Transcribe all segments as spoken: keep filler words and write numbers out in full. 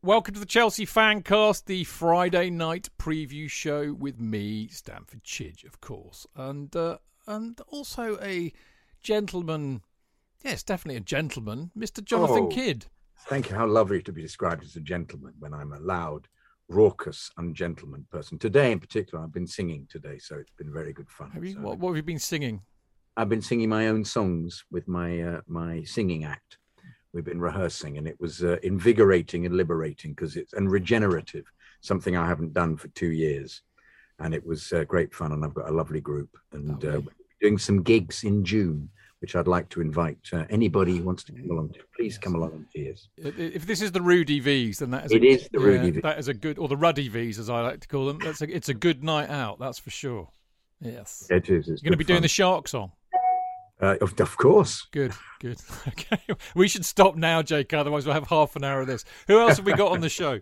Welcome to the Chelsea Fancast, the Friday night preview show with me, Stanford Chidge, of course. And uh, and also a gentleman, yes, definitely a gentleman, Mister Jonathan oh, Kidd. Thank you. How lovely to be described as a gentleman when I'm a loud, raucous, ungentleman person. Today in particular, I've been singing today, so it's been very good fun. Have you, so what, what have you been singing? I've been singing my own songs with my uh, my singing act. We've been rehearsing, and it was uh, invigorating and liberating because it's and regenerative, something I haven't done for two years. And it was uh, great fun, and I've got a lovely group. And uh, we're doing some gigs in June, which I'd like to invite uh, anybody who wants to come along to. Please yes. come along and see us. If this is the Rudy V's, then that is, it a, is the Rudy yeah, V's. That is a good, or the Ruddy V's, as I like to call them. That's a, it's a good night out, that's for sure. Yes. It is. It's You're going to be fun. Doing the Shark song. Uh, of, of course. Good, good. Okay, we should stop now, J K, otherwise we'll have half an hour of this. Who else have we got on the show?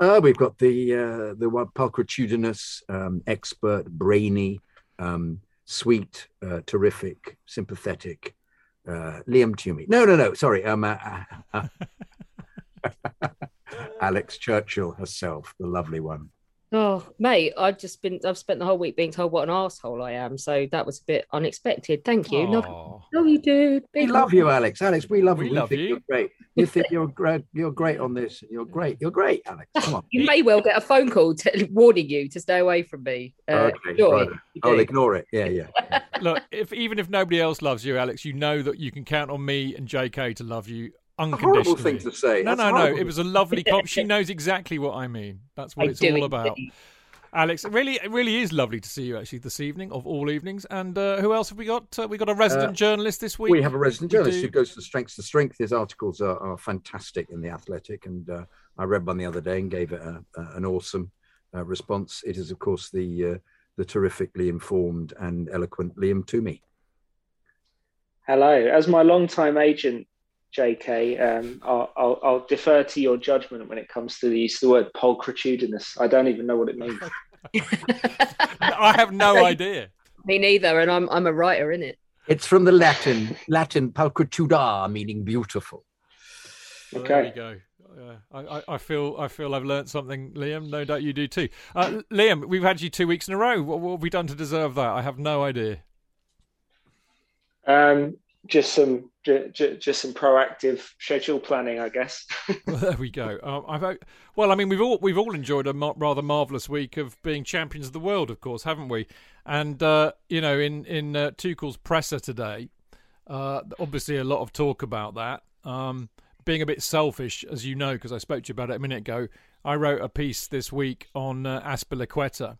Uh, we've got the uh, the pulchritudinous, um, expert, brainy, um, sweet, uh, terrific, sympathetic, uh, Liam Toomey. No, no, no, sorry. Um, uh, uh, uh, Alex Churchill herself, the lovely one. Oh, mate, I've just been, I've spent the whole week being told what an arsehole I am. So that was a bit unexpected. Thank you. Love, love you, dude. Be we love you, Alex. Alex, we love we you. Love we think you. You're great. You think you're great. You're great on this. You're great. You're great, Alex. Come on. You may well get a phone call to, warning you to stay away from me. Uh, okay, right. I'll ignore it. Yeah, yeah. Look, if even if nobody else loves you, Alex, you know that you can count on me and J K to love you. Unconditionally. A horrible thing to say. No, That's no, horrible. no. It was a lovely cop. She knows exactly what I mean. That's what I it's all indeed. about. Alex, it really, it really is lovely to see you actually this evening, of all evenings. And uh, who else have we got? Uh, we got a resident uh, journalist this week. We have a resident we journalist do. who goes from strength to strength. His articles are, are fantastic in The Athletic, and uh, I read one the other day and gave it a, a, an awesome uh, response. It is, of course, the uh, the terrifically informed and eloquent Liam Toomey. Hello, as my long-time agent. J K, um, I'll, I'll, I'll defer to your judgment when it comes to the use of the word pulchritudinous. I don't even know what it means. I have no idea. Me neither, and I'm I'm a writer, innit? It's from the Latin, Latin pulchrituda, meaning beautiful. Okay. There we go. Uh, I, I feel I feel I've learnt something, Liam. No doubt you do too. Uh, Liam, we've had you two weeks in a row. What, what have we done to deserve that? I have no idea. Um. Just some, just, just some proactive schedule planning, I guess. Well, there we go. Um, I've, well, I mean, we've all we've all enjoyed a mar- rather marvellous week of being champions of the world, of course, haven't we? And uh, you know, in in uh, Tuchel's presser today, uh, obviously a lot of talk about that. Um, being a bit selfish, as you know, because I spoke to you about it a minute ago. I wrote a piece this week on uh, Azpilicueta.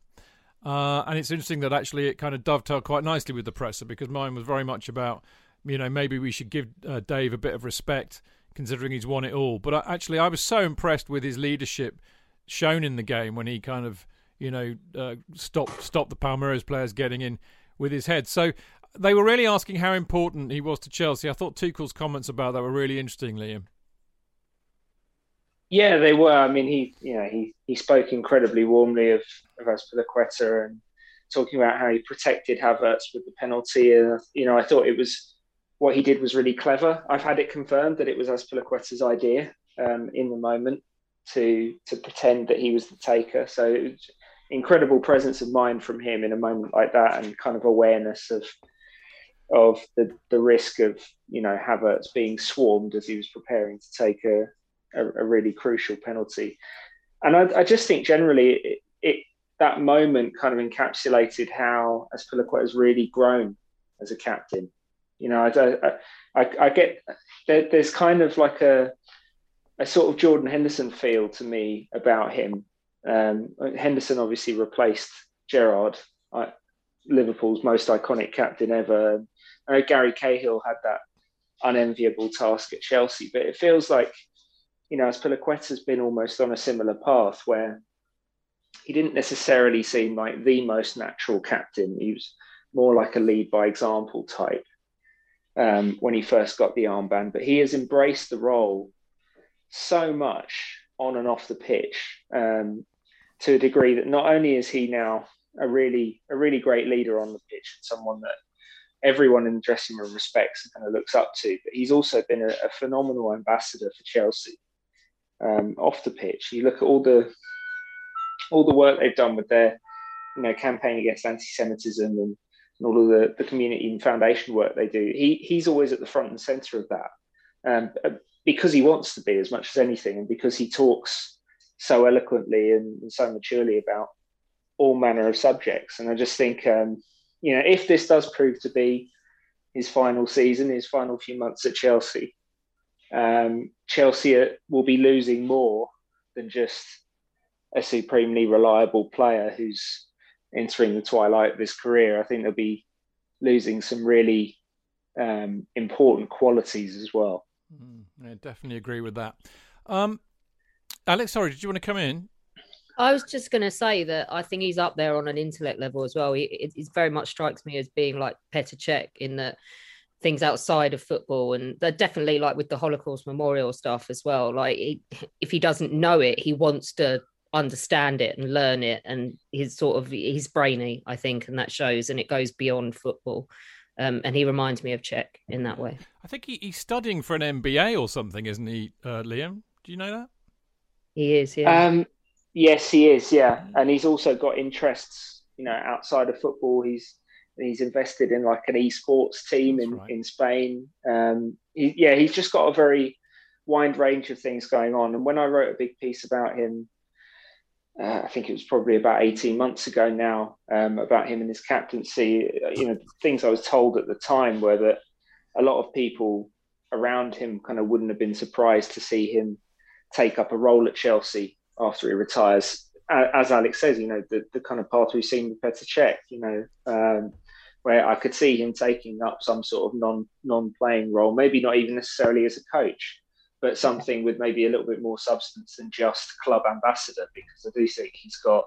Uh, and it's interesting that actually it kind of dovetailed quite nicely with the presser, because mine was very much about, you know, maybe we should give uh, Dave a bit of respect considering he's won it all. But I, actually, I was so impressed with his leadership shown in the game when he kind of, you know, uh, stopped, stopped the Palmeiras players getting in with his head. So they were really asking how important he was to Chelsea. I thought Tuchel's comments about that were really interesting, Liam. Yeah, they were. I mean, he, you know, he, he spoke incredibly warmly of, of Azpilicueta and talking about how he protected Havertz with the penalty. And, you know, I thought it was, what he did was really clever. I've had it confirmed that it was Azpilicueta's idea um, in the moment to to pretend that he was the taker. So it was incredible presence of mind from him in a moment like that, and kind of awareness of of the, the risk of, you know, Havertz being swarmed as he was preparing to take a A, a really crucial penalty. And I, I just think generally it, it that moment kind of encapsulated how Azpilicueta has really grown as a captain. You know, I, I, I, I get there, there's kind of like a a sort of Jordan Henderson feel to me about him. Um, Henderson obviously replaced Gerrard, I, Liverpool's most iconic captain ever. I know Gary Cahill had that unenviable task at Chelsea, but it feels like, you know, Azpilicueta's been almost on a similar path where he didn't necessarily seem like the most natural captain. He was more like a lead by example type um, when he first got the armband. But he has embraced the role so much on and off the pitch um, to a degree that not only is he now a really, a really great leader on the pitch and someone that everyone in the dressing room respects and kind of looks up to, but he's also been a, a phenomenal ambassador for Chelsea. Um, off the pitch, you look at all the all the work they've done with their, you know, campaign against anti-Semitism and, and all of the, the community and foundation work they do. He he's always at the front and centre of that, um, because he wants to be as much as anything, and because he talks so eloquently and, and so maturely about all manner of subjects. And I just think, um, you know, if this does prove to be his final season, his final few months at Chelsea, Um, Chelsea will be losing more than just a supremely reliable player who's entering the twilight of his career. I think they'll be losing some really um, important qualities as well. Mm, I definitely agree with that. Um, Alex, sorry, did you want to come in? I was just going to say that I think he's up there on an intellect level as well. He, it, it very much strikes me as being like Petr Cech in that things outside of football, and they're definitely like with the Holocaust memorial stuff as well. Like he, if he doesn't know it, he wants to understand it and learn it. And he's sort of, he's brainy, I think. And that shows, and it goes beyond football. Um, and he reminds me of Czech in that way. I think he, he's studying for an M B A or something, isn't he, uh, Liam? Do you know that? He is. Yeah. Um, yes, he is. Yeah. And he's also got interests, you know, outside of football. He's, He's invested in like an esports team in, right. in Spain. Um, he, yeah, he's just got a very wide range of things going on. And when I wrote a big piece about him, uh, I think it was probably about eighteen months ago now, um, about him and his captaincy, you know, things I was told at the time were that a lot of people around him kind of wouldn't have been surprised to see him take up a role at Chelsea after he retires. As Alex says, you know, the, the kind of path we've seen with Petr Cech, you know, um, where I could see him taking up some sort of non, non-playing role, maybe not even necessarily as a coach, but something with maybe a little bit more substance than just club ambassador, because I do think he's got,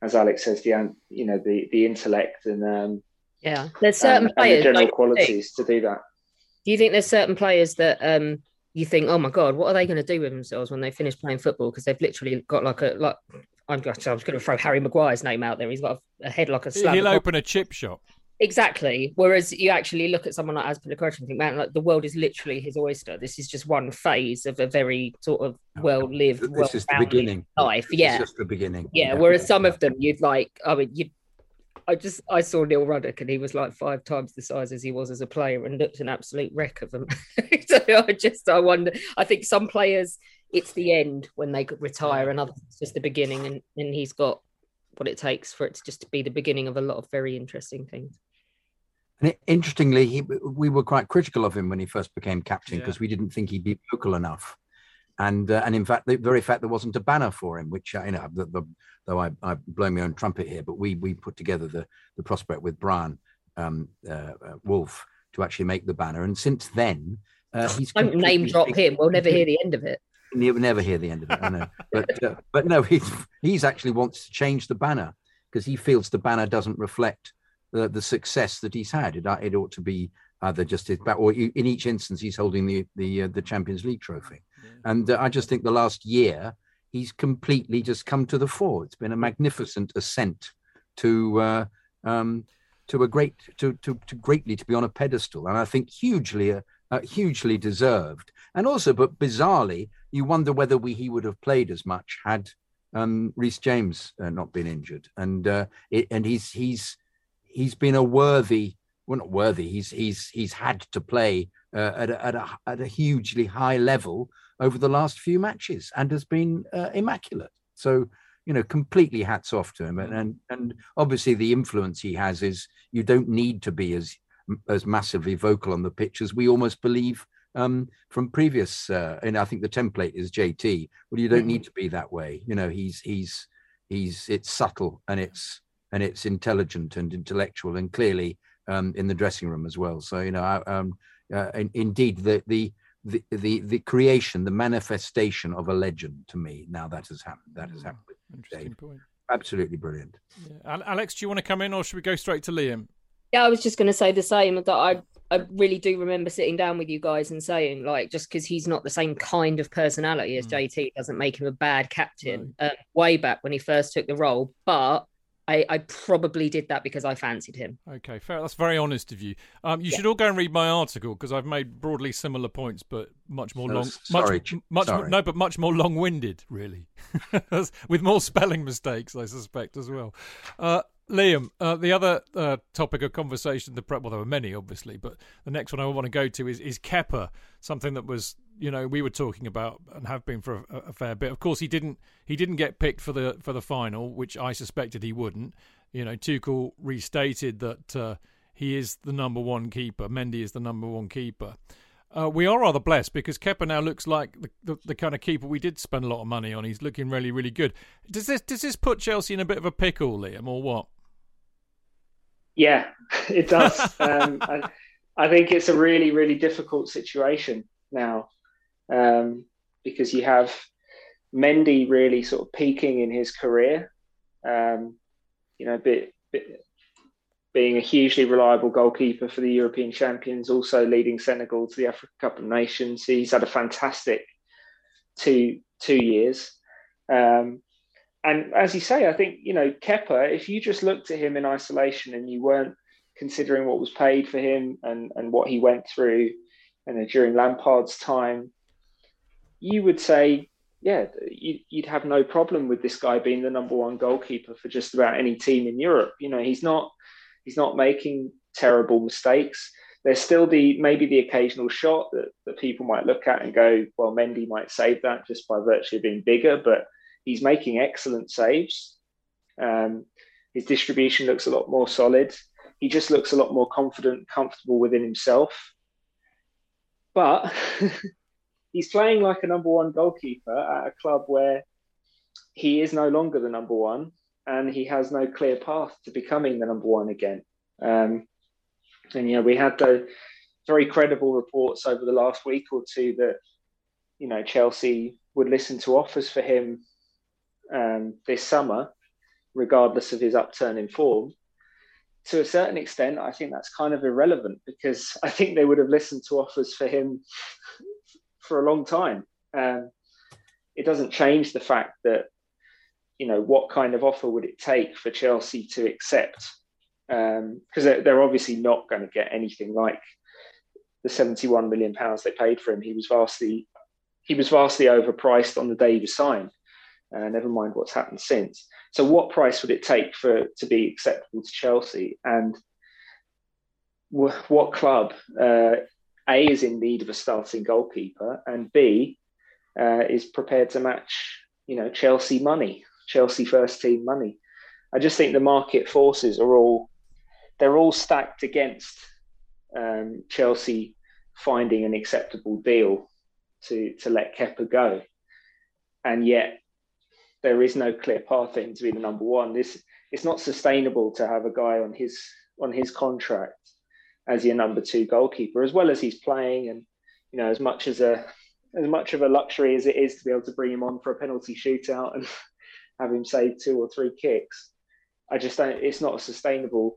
as Alex says, the, you know, the, the intellect and, um, yeah, there's certain and, players, and the general like qualities to do that. Do you think there's certain players that um, you think, oh my God, what are they going to do with themselves when they finish playing football? Because they've literally got like a, like, I'm just, I was going to throw Harry Maguire's name out there. He's got a, a head like a slab. He'll open a chip shop. Exactly. Whereas you actually look at someone like Azpilicueta and think, man, like the world is literally his oyster. This is just one phase of a very sort of well-lived, this well-rounded is the beginning. Life. It's yeah, just the beginning. Yeah. yeah. Whereas some of them, you'd like. I mean, you. I just I saw Neil Ruddock and he was like five times the size as he was as a player and looked an absolute wreck of him. So I just I wonder. I think some players, it's the end when they retire, and others it's just the beginning. And and he's got what it takes for it to just be the beginning of a lot of very interesting things. And interestingly, he, we were quite critical of him when he first became captain because yeah. we didn't think he'd be vocal enough. And uh, and in fact, the very fact there wasn't a banner for him, which, you know, the, the, though I, I blow my own trumpet here, but we we put together the, the prospect with Brian um, uh, uh, Wolf to actually make the banner. And since then, uh, he's don't name drop him. We'll never hear the end of it. You'll never hear the end of it. I know, but uh, but no, he's he's actually wants to change the banner because he feels the banner doesn't reflect the, the success that he's had. It it ought to be either just his back, or in each instance he's holding the the uh, the Champions League trophy. Yeah. And uh, I just think the last year he's completely just come to the fore. It's been a magnificent ascent to uh, um, to a great to, to to greatly to be on a pedestal, and I think hugely uh, uh, hugely deserved. And also, but bizarrely, you wonder whether we, he would have played as much had um, Reece James uh, not been injured. And uh, it, and he's he's he's been a worthy, well not worthy. He's he's he's had to play uh, at a, at a at a hugely high level over the last few matches and has been uh, immaculate. So, you know, completely hats off to him. And, and and obviously the influence he has is you don't need to be as as massively vocal on the pitch as we almost believe. Um, from previous, uh, and I think the template is J T. Well, you don't need to be that way. You know, he's he's he's it's subtle and it's and it's intelligent and intellectual and clearly um, in the dressing room as well. So you know, I, um, uh, and, indeed the, the the the the creation, the manifestation of a legend to me. Now that has happened. That has happened. Interesting point. Absolutely brilliant. Yeah. Alex, do you want to come in, or should we go straight to Liam? Yeah, I was just going to say the same. That I. I really do remember sitting down with you guys and saying, like, just because he's not the same kind of personality as mm. J T doesn't make him a bad captain. No. Uh, way back when he first took the role, but I, I probably did that because I fancied him. Okay, fair. That's very honest of you. Um, you yeah. should all go and read my article because I've made broadly similar points, but much more no, long. Sorry, much, much sorry. More, no, but much more long-winded, really, with more spelling mistakes, I suspect as well. Uh, Liam, uh, the other uh, topic of conversation, the well, there were many, obviously, but the next one I want to go to is, is Kepa, something that was, you know, we were talking about and have been for a, a fair bit. Of course, he didn't he didn't get picked for the for the final, which I suspected he wouldn't. You know, Tuchel restated that uh, he is the number one keeper. Mendy is the number one keeper. Uh, we are rather blessed because Kepa now looks like the, the, the kind of keeper we did spend a lot of money on. He's looking really, really good. Does this does this put Chelsea in a bit of a pickle, Liam, or what? Yeah, it does. um, I, I think it's a really, really difficult situation now um, because you have Mendy really sort of peaking in his career, um, you know, bit, bit, being a hugely reliable goalkeeper for the European champions, also leading Senegal to the Africa Cup of Nations. He's had a fantastic two two years. Um, And as you say, I think, you know, Kepa, if you just looked at him in isolation and you weren't considering what was paid for him and, and what he went through and during Lampard's time, you would say, yeah, you, you'd have no problem with this guy being the number one goalkeeper for just about any team in Europe. You know, he's not he's not making terrible mistakes. There's still the maybe the occasional shot that, that people might look at and go, well, Mendy might save that just by virtue of being bigger, but he's making excellent saves. Um, his distribution looks a lot more solid. He just looks a lot more confident, comfortable within himself. But he's playing like a number one goalkeeper at a club where he is no longer the number one and he has no clear path to becoming the number one again. Um, and, you know, we had the very credible reports over the last week or two that, you know, Chelsea would listen to offers for him Um, this summer, regardless of his upturn in form. To a certain extent, I think that's kind of irrelevant because I think they would have listened to offers for him for a long time. Um, it doesn't change the fact that, you know, what kind of offer would it take for Chelsea to accept? Because um, they're, they're obviously not going to get anything like the seventy-one million pounds they paid for him. He was vastly, he was vastly overpriced on the day he was signed. Uh, never mind what's happened since. So what price would it take for to be acceptable to Chelsea? And w- what club, uh, A, is in need of a starting goalkeeper and B, uh, is prepared to match, you know, Chelsea money, Chelsea first team money. I just think the market forces are all, they're all stacked against um, Chelsea finding an acceptable deal to to let Kepa go. And yet there is no clear path for him to be the number one. This it's not sustainable to have a guy on his on his contract as your number two goalkeeper, as well as he's playing, and you know, as much as a as much of a luxury as it is to be able to bring him on for a penalty shootout and have him save two or three kicks. I just don't, it's not a sustainable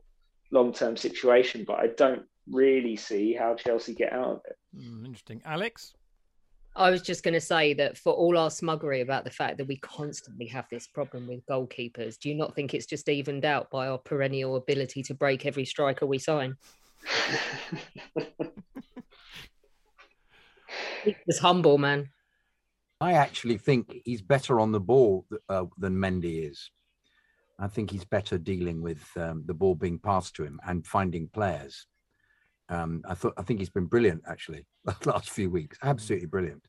long-term situation, but I don't really see how Chelsea get out of it. Mm, interesting. Alex? I was just going to say that for all our smuggery about the fact that we constantly have this problem with goalkeepers, do you not think it's just evened out by our perennial ability to break every striker we sign? He was humble, man. I actually think he's better on the ball uh, than Mendy is. I think he's better dealing with um, the ball being passed to him and finding players. Um, I thought I think he's been brilliant, actually, the last few weeks. Absolutely brilliant.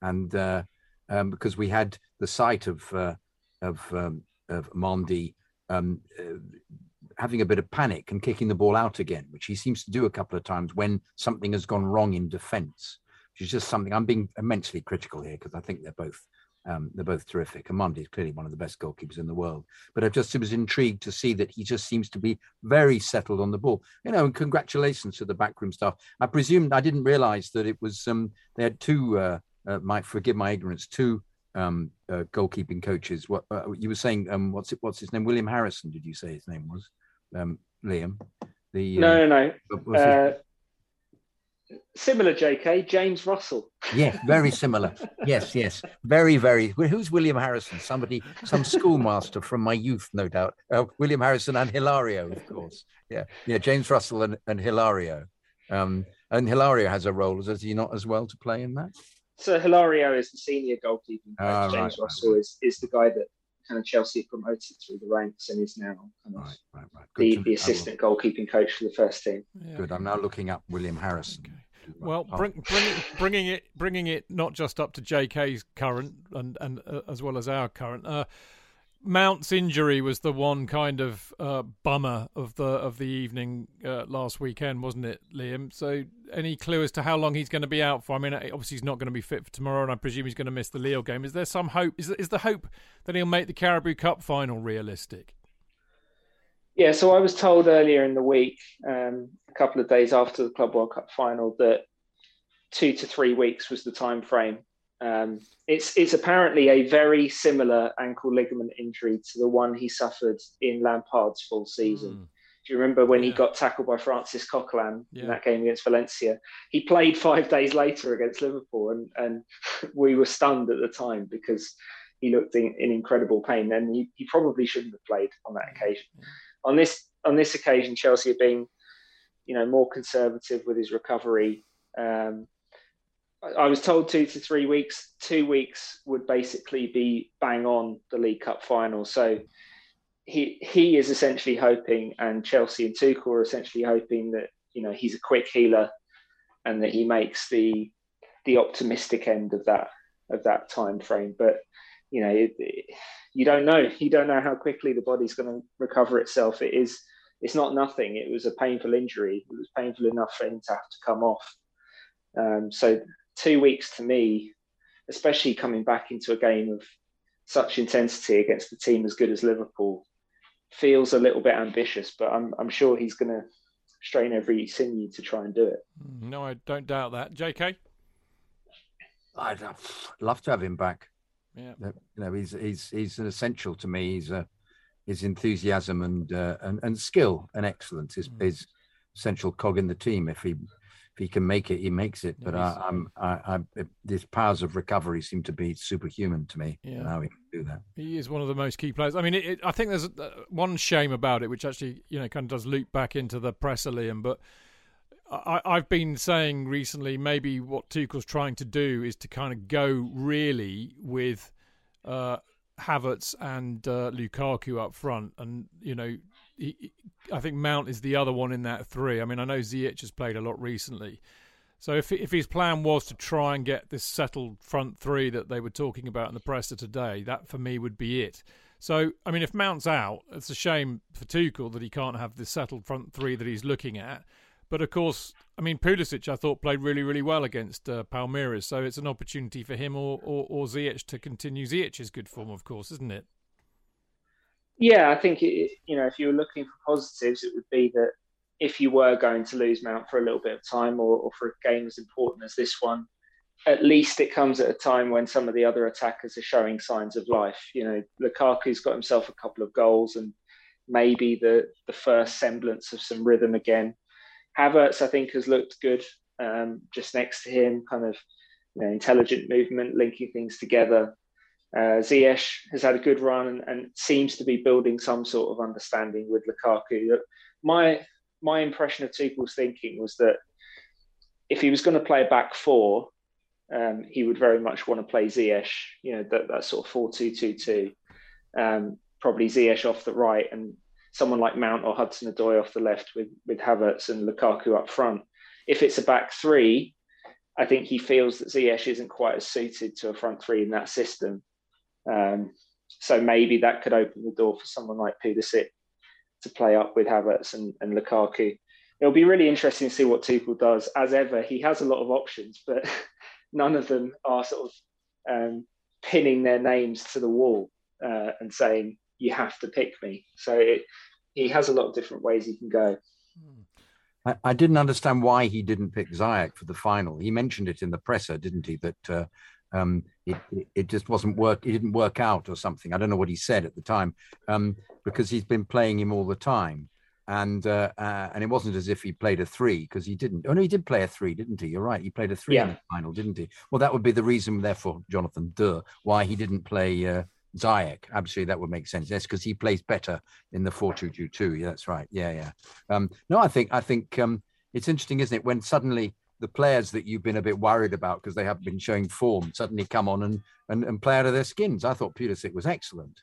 And uh, um, because we had the sight of uh, of, um, of Mendy um, uh, having a bit of panic and kicking the ball out again, which he seems to do a couple of times when something has gone wrong in defence. Which is just something. I'm being immensely critical here because I think they're both um, they're both terrific. And Mendy is clearly one of the best goalkeepers in the world. But I just was intrigued to see that he just seems to be very settled on the ball. You know, and congratulations to the backroom staff. I presumed I didn't realise that it was um, they had two. Uh, uh, my forgive my ignorance. Two um, uh, goalkeeping coaches. What uh, you were saying? Um, what's it? What's his name? William Harrison? Did you say his name was um, Liam? The no, uh, no, no. Uh... Similar, J K, James Russell. Yeah, very similar. Yes, yes, very, very. Who's William Harrison? Somebody, some schoolmaster from my youth, no doubt. Uh, William Harrison and Hilario, of course. Yeah, yeah, James Russell and, and Hilario. Um, and Hilario has a role, does he not, as well, to play in that? So Hilario is the senior goalkeeper. Ah, James right, Russell right. Is, is the guy that kind of Chelsea promoted through the ranks and is now kind of right, right, right. the, the assistant goalkeeping coach for the first team. Yeah. Good. I'm now looking up William Harrison. Okay. Well, bring, bring it, bringing it, bringing it, not just up to J K's current and and uh, as well as our current. Uh, Mount's injury was the one kind of uh, bummer of the of the evening uh, last weekend, wasn't it, Liam? So, any clue as to how long he's going to be out for? I mean, obviously he's not going to be fit for tomorrow, and I presume he's going to miss the Lille game. Is there some hope? Is is the hope that he'll make the Carabao Cup final realistic? Yeah, so I was told earlier in the week, um, a couple of days after the Club World Cup final, that two to three weeks was the time frame. Um, it's it's apparently a very similar ankle ligament injury to the one he suffered in Lampard's full season. Mm. Do you remember when yeah. he got tackled by Francis Coquelin yeah. in that game against Valencia? He played five days later against Liverpool, and, and we were stunned at the time because he looked in, in incredible pain, and he, he probably shouldn't have played on that occasion. Yeah. On this on this occasion, Chelsea have been, you know, more conservative with his recovery. Um, I, I was told two to three weeks. Two weeks would basically be bang on the League Cup final. So he he is essentially hoping, and Chelsea and Tuchel are essentially hoping that, you know, he's a quick healer and that he makes the the optimistic end of that of that time frame. But you know, it, it, you don't know. You don't know how quickly the body's going to recover itself. It is, it's not nothing. It was a painful injury. It was painful enough for him to have to come off. Um, so two weeks to me, especially coming back into a game of such intensity against the team as good as Liverpool, feels a little bit ambitious. But I'm, I'm sure he's going to strain every sinew to try and do it. No, I don't doubt that. J K? I'd love to have him back. Yeah, you know, he's he's he's an essential to me. He's a, his enthusiasm and uh, and and skill and excellence is mm. is essential cog in the team. If he if he can make it, he makes it. But yes. I, I'm I, I his powers of recovery seem to be superhuman to me. Yeah, how he can do that. He is one of the most key players. I mean, it, it, I think there's one shame about it, which actually you know kind of does loop back into the presser, Liam, but. I, I've been saying recently maybe what Tuchel's trying to do is to kind of go really with uh, Havertz and uh, Lukaku up front. And, you know, he, I think Mount is the other one in that three. I mean, I know Ziyech has played a lot recently. So if if his plan was to try and get this settled front three that they were talking about in the presser today, that for me would be it. So, I mean, if Mount's out, it's a shame for Tuchel that he can't have this settled front three that he's looking at. But of course, I mean, Pulisic, I thought, played really, really well against uh, Palmeiras. So it's an opportunity for him or, or, or Ziyech to continue Ziyech's good form, of course, isn't it? Yeah, I think, it, you know, if you were looking for positives, it would be that if you were going to lose Mount for a little bit of time or, or for a game as important as this one, at least it comes at a time when some of the other attackers are showing signs of life. You know, Lukaku's got himself a couple of goals and maybe the, the first semblance of some rhythm again. Havertz, I think, has looked good um, just next to him, kind of, you know, intelligent movement, linking things together. Uh, Ziyech has had a good run and, and seems to be building some sort of understanding with Lukaku. My, my impression of Tuchel's thinking was that if he was going to play a back four, Um, he would very much want to play Ziyech, you know, that, that sort of four two two two, um, probably Ziyech off the right and someone like Mount or Hudson-Odoi off the left with, with Havertz and Lukaku up front. If it's a back three, I think he feels that Ziyech isn't quite as suited to a front three in that system. Um, so maybe that could open the door for someone like Pulisic to play up with Havertz and, and Lukaku. It'll be really interesting to see what Tuchel does. As ever, he has a lot of options, but none of them are sort of um, pinning their names to the wall uh, and saying, you have to pick me. So it, he has a lot of different ways he can go. I, I didn't understand why he didn't pick Ziyech for the final. He mentioned it in the presser, didn't he, that uh, um, it, it, it just wasn't work. It didn't work out or something. I don't know what he said at the time um, because he's been playing him all the time. And uh, uh, and it wasn't as if he played a three because he didn't. Oh, no, he did play a three, didn't he? You're right. He played a three yeah. in the final, didn't he? Well, that would be the reason, therefore, Jonathan, duh, why he didn't play uh, Ziyech. Absolutely, that would make sense. Yes, because he plays better in the four two two two. Yeah, that's right. Yeah, yeah. Um, no, I think I think um, it's interesting, isn't it, when suddenly the players that you've been a bit worried about because they haven't been showing form suddenly come on and, and, and play out of their skins. I thought Pulisic was excellent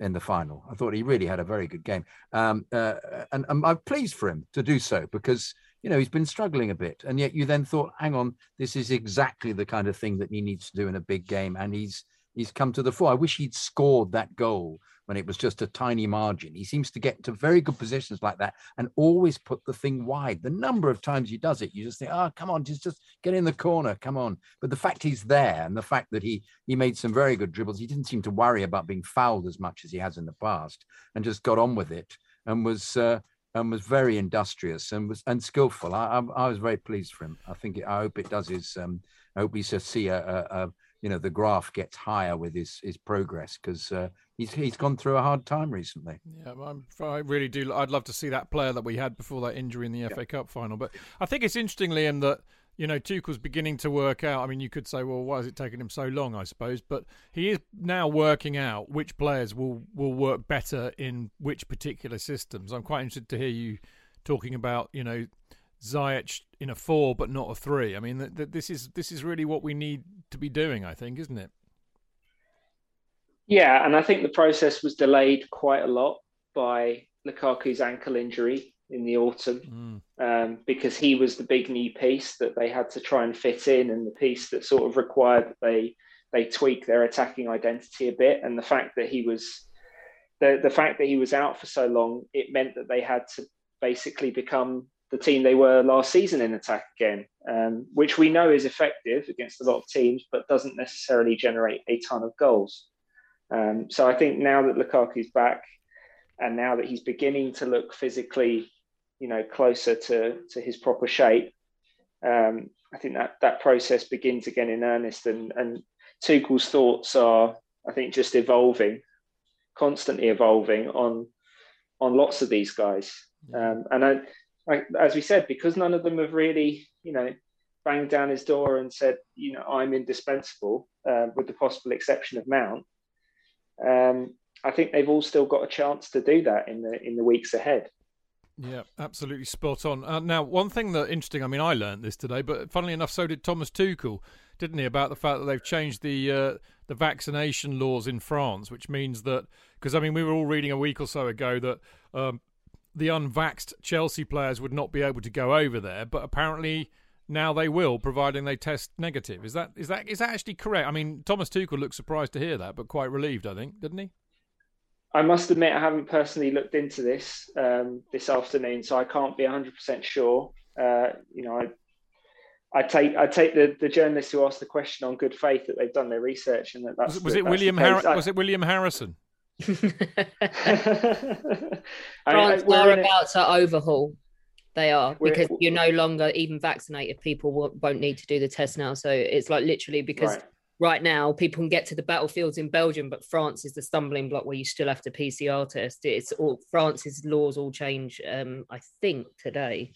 in the final. I thought he really had a very good game. Um, uh, and, and I'm pleased for him to do so because, you know, he's been struggling a bit. And yet you then thought, hang on, this is exactly the kind of thing that he needs to do in a big game. And he's he's come to the fore. I wish he'd scored that goal when it was just a tiny margin. He seems to get to very good positions like that and always put the thing wide. The number of times he does it, you just think, oh, come on, just, just get in the corner, come on. But the fact he's there and the fact that he he made some very good dribbles, he didn't seem to worry about being fouled as much as he has in the past and just got on with it and was uh, and was very industrious and was and skillful. I, I, I was very pleased for him. I think, it, I hope it does his, um, I hope we see a, a, a you know, the graph gets higher with his, his progress because uh, he's he's gone through a hard time recently. Yeah, I'm, I really do. I'd love to see that player that we had before that injury in the yeah. F A Cup final. But I think it's interesting, Liam, that, you know, Tuchel's beginning to work out. I mean, you could say, well, why is it taking him so long, I suppose? But he is now working out which players will, will work better in which particular systems. I'm quite interested to hear you talking about, you know, Ziyech in a four but not a three. I mean, th- th- this is this is really what we need to be doing, I think, isn't it? Yeah, and I think the process was delayed quite a lot by Lukaku's ankle injury in the autumn mm. um, because he was the big new piece that they had to try and fit in and the piece that sort of required that they they tweak their attacking identity a bit. And the fact that he was the the fact that he was out for so long, it meant that they had to basically become the team they were last season in attack again, um, which we know is effective against a lot of teams, but doesn't necessarily generate a ton of goals. Um, so I think now that Lukaku's back and now that he's beginning to look physically, you know, closer to, to his proper shape, um, I think that, that process begins again in earnest. And, and Tuchel's thoughts are, I think, just evolving, constantly evolving on, on lots of these guys. Um, and I, As we said, because none of them have really, you know, banged down his door and said, you know, I'm indispensable, uh, with the possible exception of Mount. Um, I think they've all still got a chance to do that in the in the weeks ahead. Yeah, absolutely spot on. Uh, now, one thing that interesting, I mean, I learned this today, but funnily enough, so did Thomas Tuchel, didn't he, about the fact that they've changed the uh, the vaccination laws in France, which means that, because I mean, we were all reading a week or so ago that Um, the unvaxxed Chelsea players would not be able to go over there, but apparently now they will, providing they test negative. Is that is that is that actually correct? I mean, Thomas Tuchel looked surprised to hear that, but quite relieved, I think, didn't he? I must admit I haven't personally looked into this um, this afternoon, so I can't be one hundred percent sure. uh, you know, I, I take I take the, the journalists who asked the question on good faith that they've done their research and that that's was, was the, it that's William Har- I, was it William Harrison? France are about to overhaul. They are, because you're no longer even vaccinated. People won't need to do the test now. So it's like literally because right. right now people can get to the battlefields in Belgium, but France is the stumbling block where you still have to P C R test. It's all France's laws all change, um, I think, today.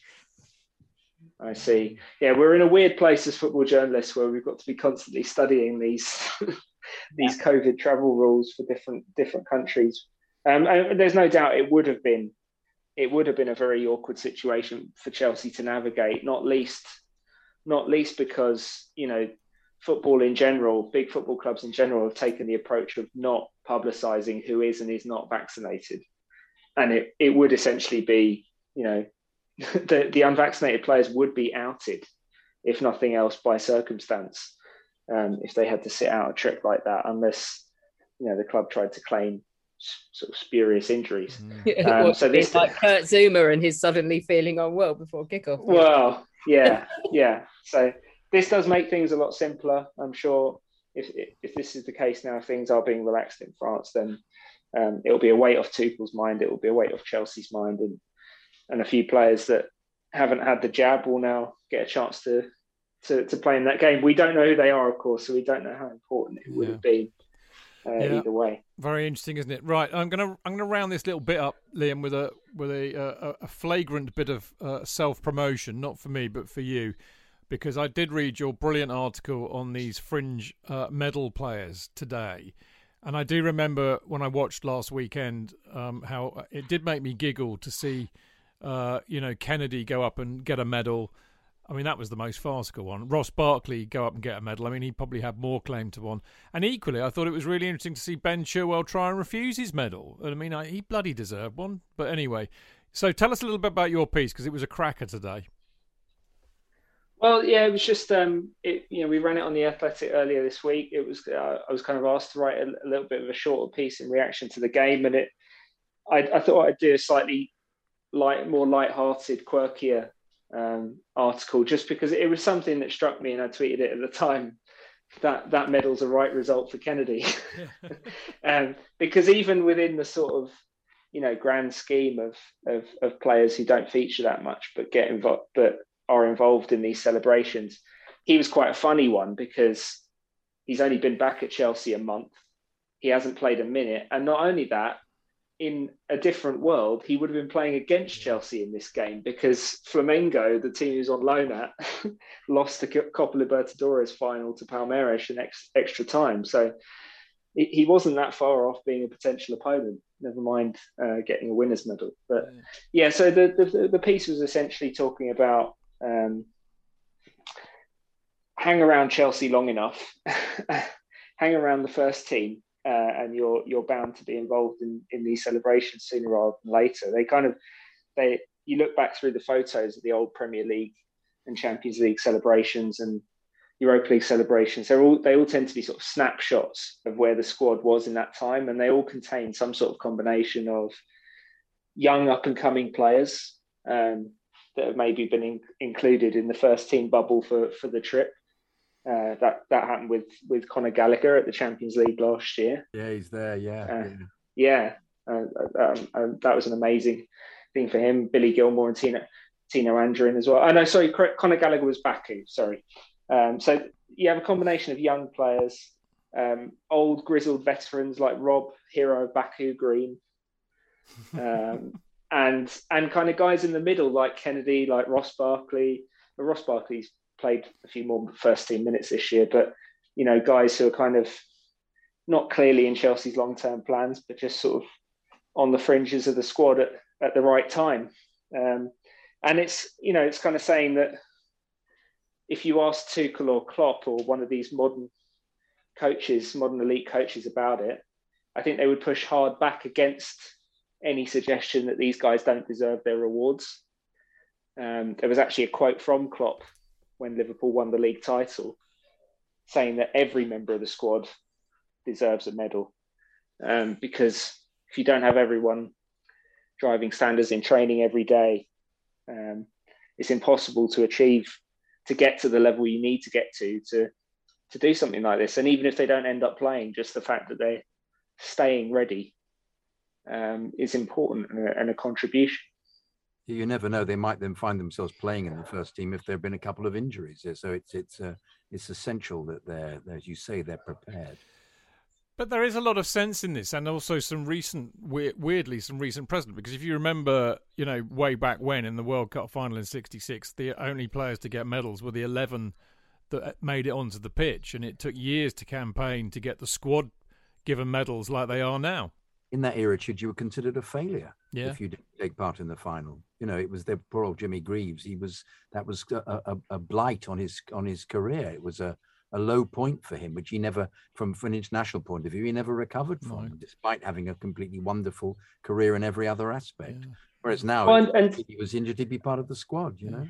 I see. Yeah, we're in a weird place as football journalists where we've got to be constantly studying these these yeah. COVID travel rules for different different countries. Um, and there's no doubt it would have been. It would have been a very awkward situation for Chelsea to navigate, not least, not least because, you know, football in general, big football clubs in general have taken the approach of not publicising who is and is not vaccinated. And it, it would essentially be, you know, the, the unvaccinated players would be outed, if nothing else, by circumstance, um, if they had to sit out a trip like that, unless, you know, the club tried to claim sort of spurious injuries. Mm. Um, well, so this it's like Kurt Zuma and his suddenly feeling unwell before kickoff. Well, yeah, yeah. So this does make things a lot simpler, I'm sure. If if this is the case now, if things are being relaxed in France, then um, it'll be a weight off Tuchel's mind. It will be a weight off Chelsea's mind, and and a few players that haven't had the jab will now get a chance to to, to play in that game. We don't know who they are, of course, so we don't know how important it would yeah. have been. Uh, yeah. Either way, very interesting, isn't it? Right, I'm gonna I'm gonna round this little bit up, Liam, with a with a a, a flagrant bit of uh, self promotion, not for me but for you, because I did read your brilliant article on these fringe uh, medal players today, and I do remember when I watched last weekend um, how it did make me giggle to see, uh, you know, Kennedy go up and get a medal. I mean, that was the most farcical one. Ross Barkley go up and get a medal. I mean, he probably had more claim to one. And equally, I thought it was really interesting to see Ben Chilwell try and refuse his medal. I mean, I, he bloody deserved one. But anyway, so tell us a little bit about your piece, because it was a cracker today. Well, yeah, it was just, um, it, you know, we ran it on The Athletic earlier this week. It was uh, I was kind of asked to write a, a little bit of a shorter piece in reaction to the game. And it, I, I thought I'd do a slightly light, more light-hearted, quirkier Um, article, just because it was something that struck me, and I tweeted it at the time, that that medal's a right result for Kennedy. um, because even within the sort of, you know, grand scheme of of, of players who don't feature that much but get involved, but are involved in these celebrations, he was quite a funny one, because he's only been back at Chelsea a month, he hasn't played a minute, and not only that, in a different world, he would have been playing against Chelsea in this game, because Flamengo, the team he's on loan at, lost the Copa Libertadores final to Palmeiras in ex- extra time. So he wasn't that far off being a potential opponent, never mind uh, getting a winner's medal. But yeah, so the, the, the piece was essentially talking about um, hang around Chelsea long enough, hang around the first team, Uh, and you're you're bound to be involved in, in these celebrations sooner rather than later. They kind of they you look back through the photos of the old Premier League and Champions League celebrations and Europa League celebrations. They're all they all tend to be sort of snapshots of where the squad was in that time, and they all contain some sort of combination of young up and coming players um, that have maybe been in, included in the first team bubble for for the trip. Uh, that that happened with with Conor Gallagher at the Champions League last year. Yeah, he's there. Yeah, uh, yeah. yeah. Uh, um, um, that was an amazing thing for him. Billy Gilmore and Tino Tino Andrin as well. I oh, know. Sorry, Conor Gallagher was Baku. Sorry. Um, so you have a combination of young players, um, old grizzled veterans like Rob, Hero, Baku, Green, um, and and kind of guys in the middle like Kennedy, like Ross Barkley. Uh, Ross Barkley's played a few more first team minutes this year, but you know, guys who are kind of not clearly in Chelsea's long-term plans, but just sort of on the fringes of the squad at, at the right time. Um, and it's, you know, it's kind of saying that if you ask Tuchel or Klopp or one of these modern coaches, modern elite coaches about it, I think they would push hard back against any suggestion that these guys don't deserve their rewards. Um, there was actually a quote from Klopp when Liverpool won the league title, saying that every member of the squad deserves a medal. Um, because if you don't have everyone driving standards in training every day, um, it's impossible to achieve, to get to the level you need to get to, to to do something like this. And even if they don't end up playing, just the fact that they're staying ready um, is important and a, and a contribution. You never know; they might then find themselves playing in the first team if there have been a couple of injuries. So it's it's uh, it's essential that they're, as you say, they're prepared. But there is a lot of sense in this, and also some recent, weirdly, some recent precedent. Because if you remember, you know, way back when in the World Cup final in sixty-six, the only players to get medals were the eleven that made it onto the pitch, and it took years to campaign to get the squad given medals like they are now. In that era, Chidge, you were considered a failure yeah. if you didn't take part in the final. You know, it was the poor old Jimmy Greaves. He was that was a, a, a blight on his on his career. It was a. a low point for him, which he never, from, from an international point of view, he never recovered from, no. despite having a completely wonderful career in every other aspect. Yeah. Whereas now, well, and, if he was injured, he'd be part of the squad, you know?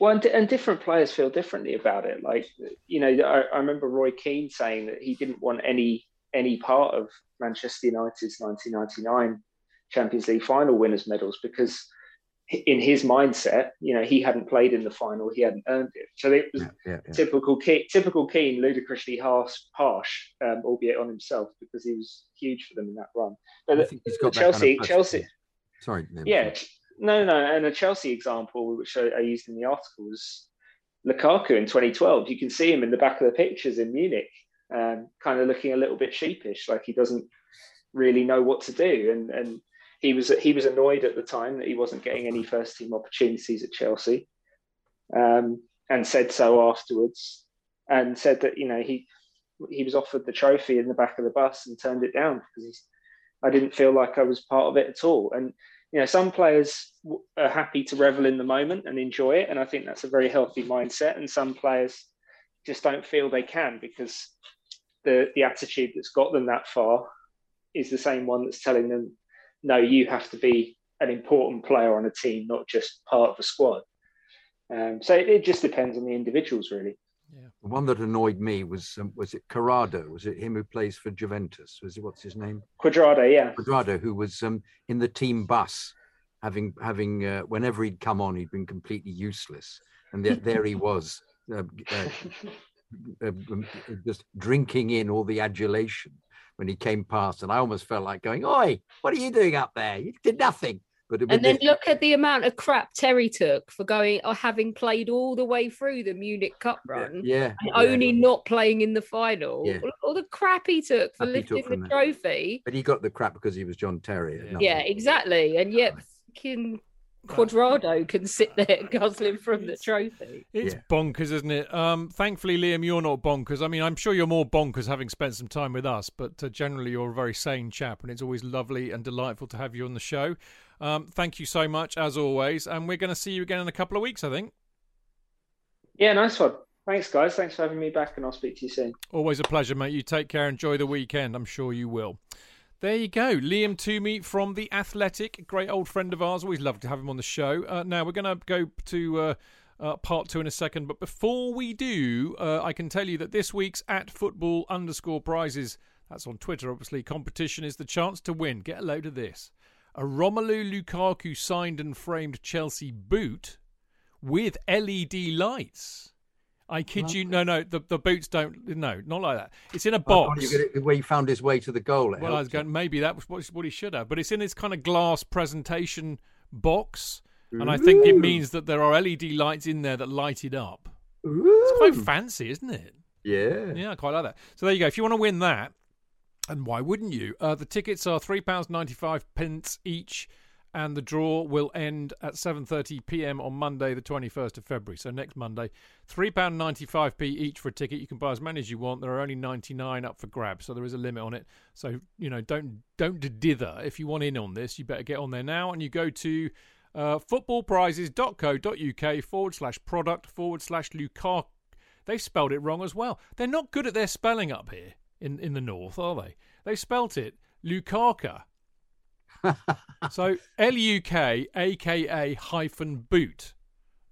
Well, and, and different players feel differently about it. Like, you know, I, I remember Roy Keane saying that he didn't want any any part of Manchester United's nineteen ninety-nine Champions League final winners' medals because in his mindset, you know, he hadn't played in the final, he hadn't earned it. So it was yeah, yeah, yeah. typical Keane, typical Keane, ludicrously harsh, harsh um, albeit on himself, because he was huge for them in that run. But I think he's got that Chelsea, kind of Chelsea. Sorry. No, yeah, no, no. And a Chelsea example, which I, I used in the article, was Lukaku in twenty twelve. You can see him in the back of the pictures in Munich, um, kind of looking a little bit sheepish, like he doesn't really know what to do, and and. He was he was annoyed at the time that he wasn't getting any first team opportunities at Chelsea, um, and said so afterwards, and said that, you know, he he was offered the trophy in the back of the bus and turned it down because he's, I didn't feel like I was part of it at all. And you know, some players are happy to revel in the moment and enjoy it, and I think that's a very healthy mindset. And some players just don't feel they can because the the attitude that's got them that far is the same one that's telling them, no, you have to be an important player on a team, not just part of a squad. Um, so it, it just depends on the individuals, really. Yeah. The one that annoyed me was, um, was it Quadrado? Was it him who plays for Juventus? Was it, what's his name? Quadrado, yeah. Quadrado, who was um, in the team bus, having, having uh, whenever he'd come on, he'd been completely useless. And there, there he was, uh, uh, uh, just drinking in all the adulation when he came past, and I almost felt like going, "Oi, what are you doing up there? You did nothing." But and then this- look at the amount of crap Terry took for going or having played all the way through the Munich Cup run, yeah, and yeah, only yeah. not playing in the final. Yeah. All the crap he took for crap lifting took the that. trophy. But he got the crap because he was John Terry. Yeah, yeah exactly. And yet, fucking Quadrado can sit there guzzling from the trophy. It's yeah. bonkers, isn't it? Um, thankfully, Liam, you're not bonkers. I mean, I'm sure you're more bonkers having spent some time with us, but uh, generally you're a very sane chap, and it's always lovely and delightful to have you on the show. Um, thank you so much, as always, and we're going to see you again in a couple of weeks, I think. Yeah, nice one. Thanks, guys. Thanks for having me back, and I'll speak to you soon. Always a pleasure, mate. You take care. Enjoy the weekend. I'm sure you will. There you go. Liam Toomey from The Athletic, great old friend of ours. Always love to have him on the show. Uh, now, we're going to go to uh, uh, part two in a second. But before we do, uh, I can tell you that this week's at football underscore prizes, that's on Twitter, obviously, competition is the chance to win. Get a load of this. A Romelu Lukaku signed and framed Chelsea boot with L E D lights. I kid Lovely. you. No, no, the, the boots don't. No, not like that. It's in a box. Oh, you where he found his way to the goal. Well, I was going, maybe that was what, what he should have. But it's in this kind of glass presentation box. And Ooh. I think it means that there are L E D lights in there that light it up. Ooh. It's quite fancy, isn't it? Yeah. Yeah, I quite like that. So there you go. If you want to win that, and why wouldn't you? Uh, the tickets are three pounds ninety-five each. And the draw will end at seven thirty p.m. on Monday, the twenty-first of February. So next Monday, three pounds ninety-five each for a ticket. You can buy as many as you want. There are only ninety-nine up for grabs, so there is a limit on it. So, you know, don't don't dither. If you want in on this, you better get on there now. And you go to uh, footballprizes.co.uk forward slash product forward slash Lukaku. They've spelled it wrong as well. They're not good at their spelling up here in, in the north, are they? They spelt it Lukaku. So L U K A K A hyphen boot.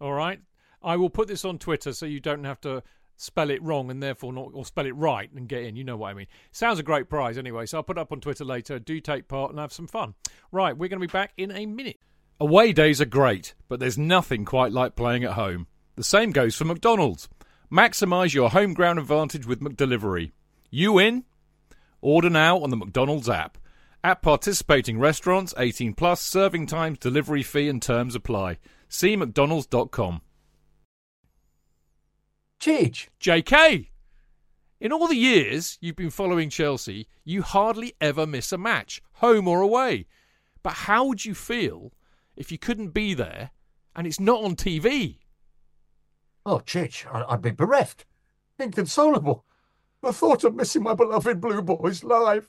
All right. I will put this on Twitter so you don't have to spell it wrong and therefore not, or spell it right and get in. You know what I mean. Sounds a great prize anyway. So I'll put it up on Twitter later. Do take part and have some fun. Right. We're going to be back in a minute. Away days are great, but there's nothing quite like playing at home. The same goes for McDonald's. Maximise your home ground advantage with McDelivery. You in? Order now on the McDonald's app. At participating restaurants, eighteen plus, serving times, delivery fee and terms apply. See mcdonalds dot com. Chidge. J K. In all the years you've been following Chelsea, you hardly ever miss a match, home or away. But how would you feel if you couldn't be there and it's not on T V? Oh, Chidge, I'd be bereft. Inconsolable. The thought of missing my beloved Blue Boys live.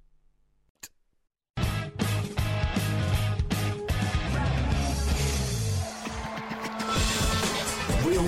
Real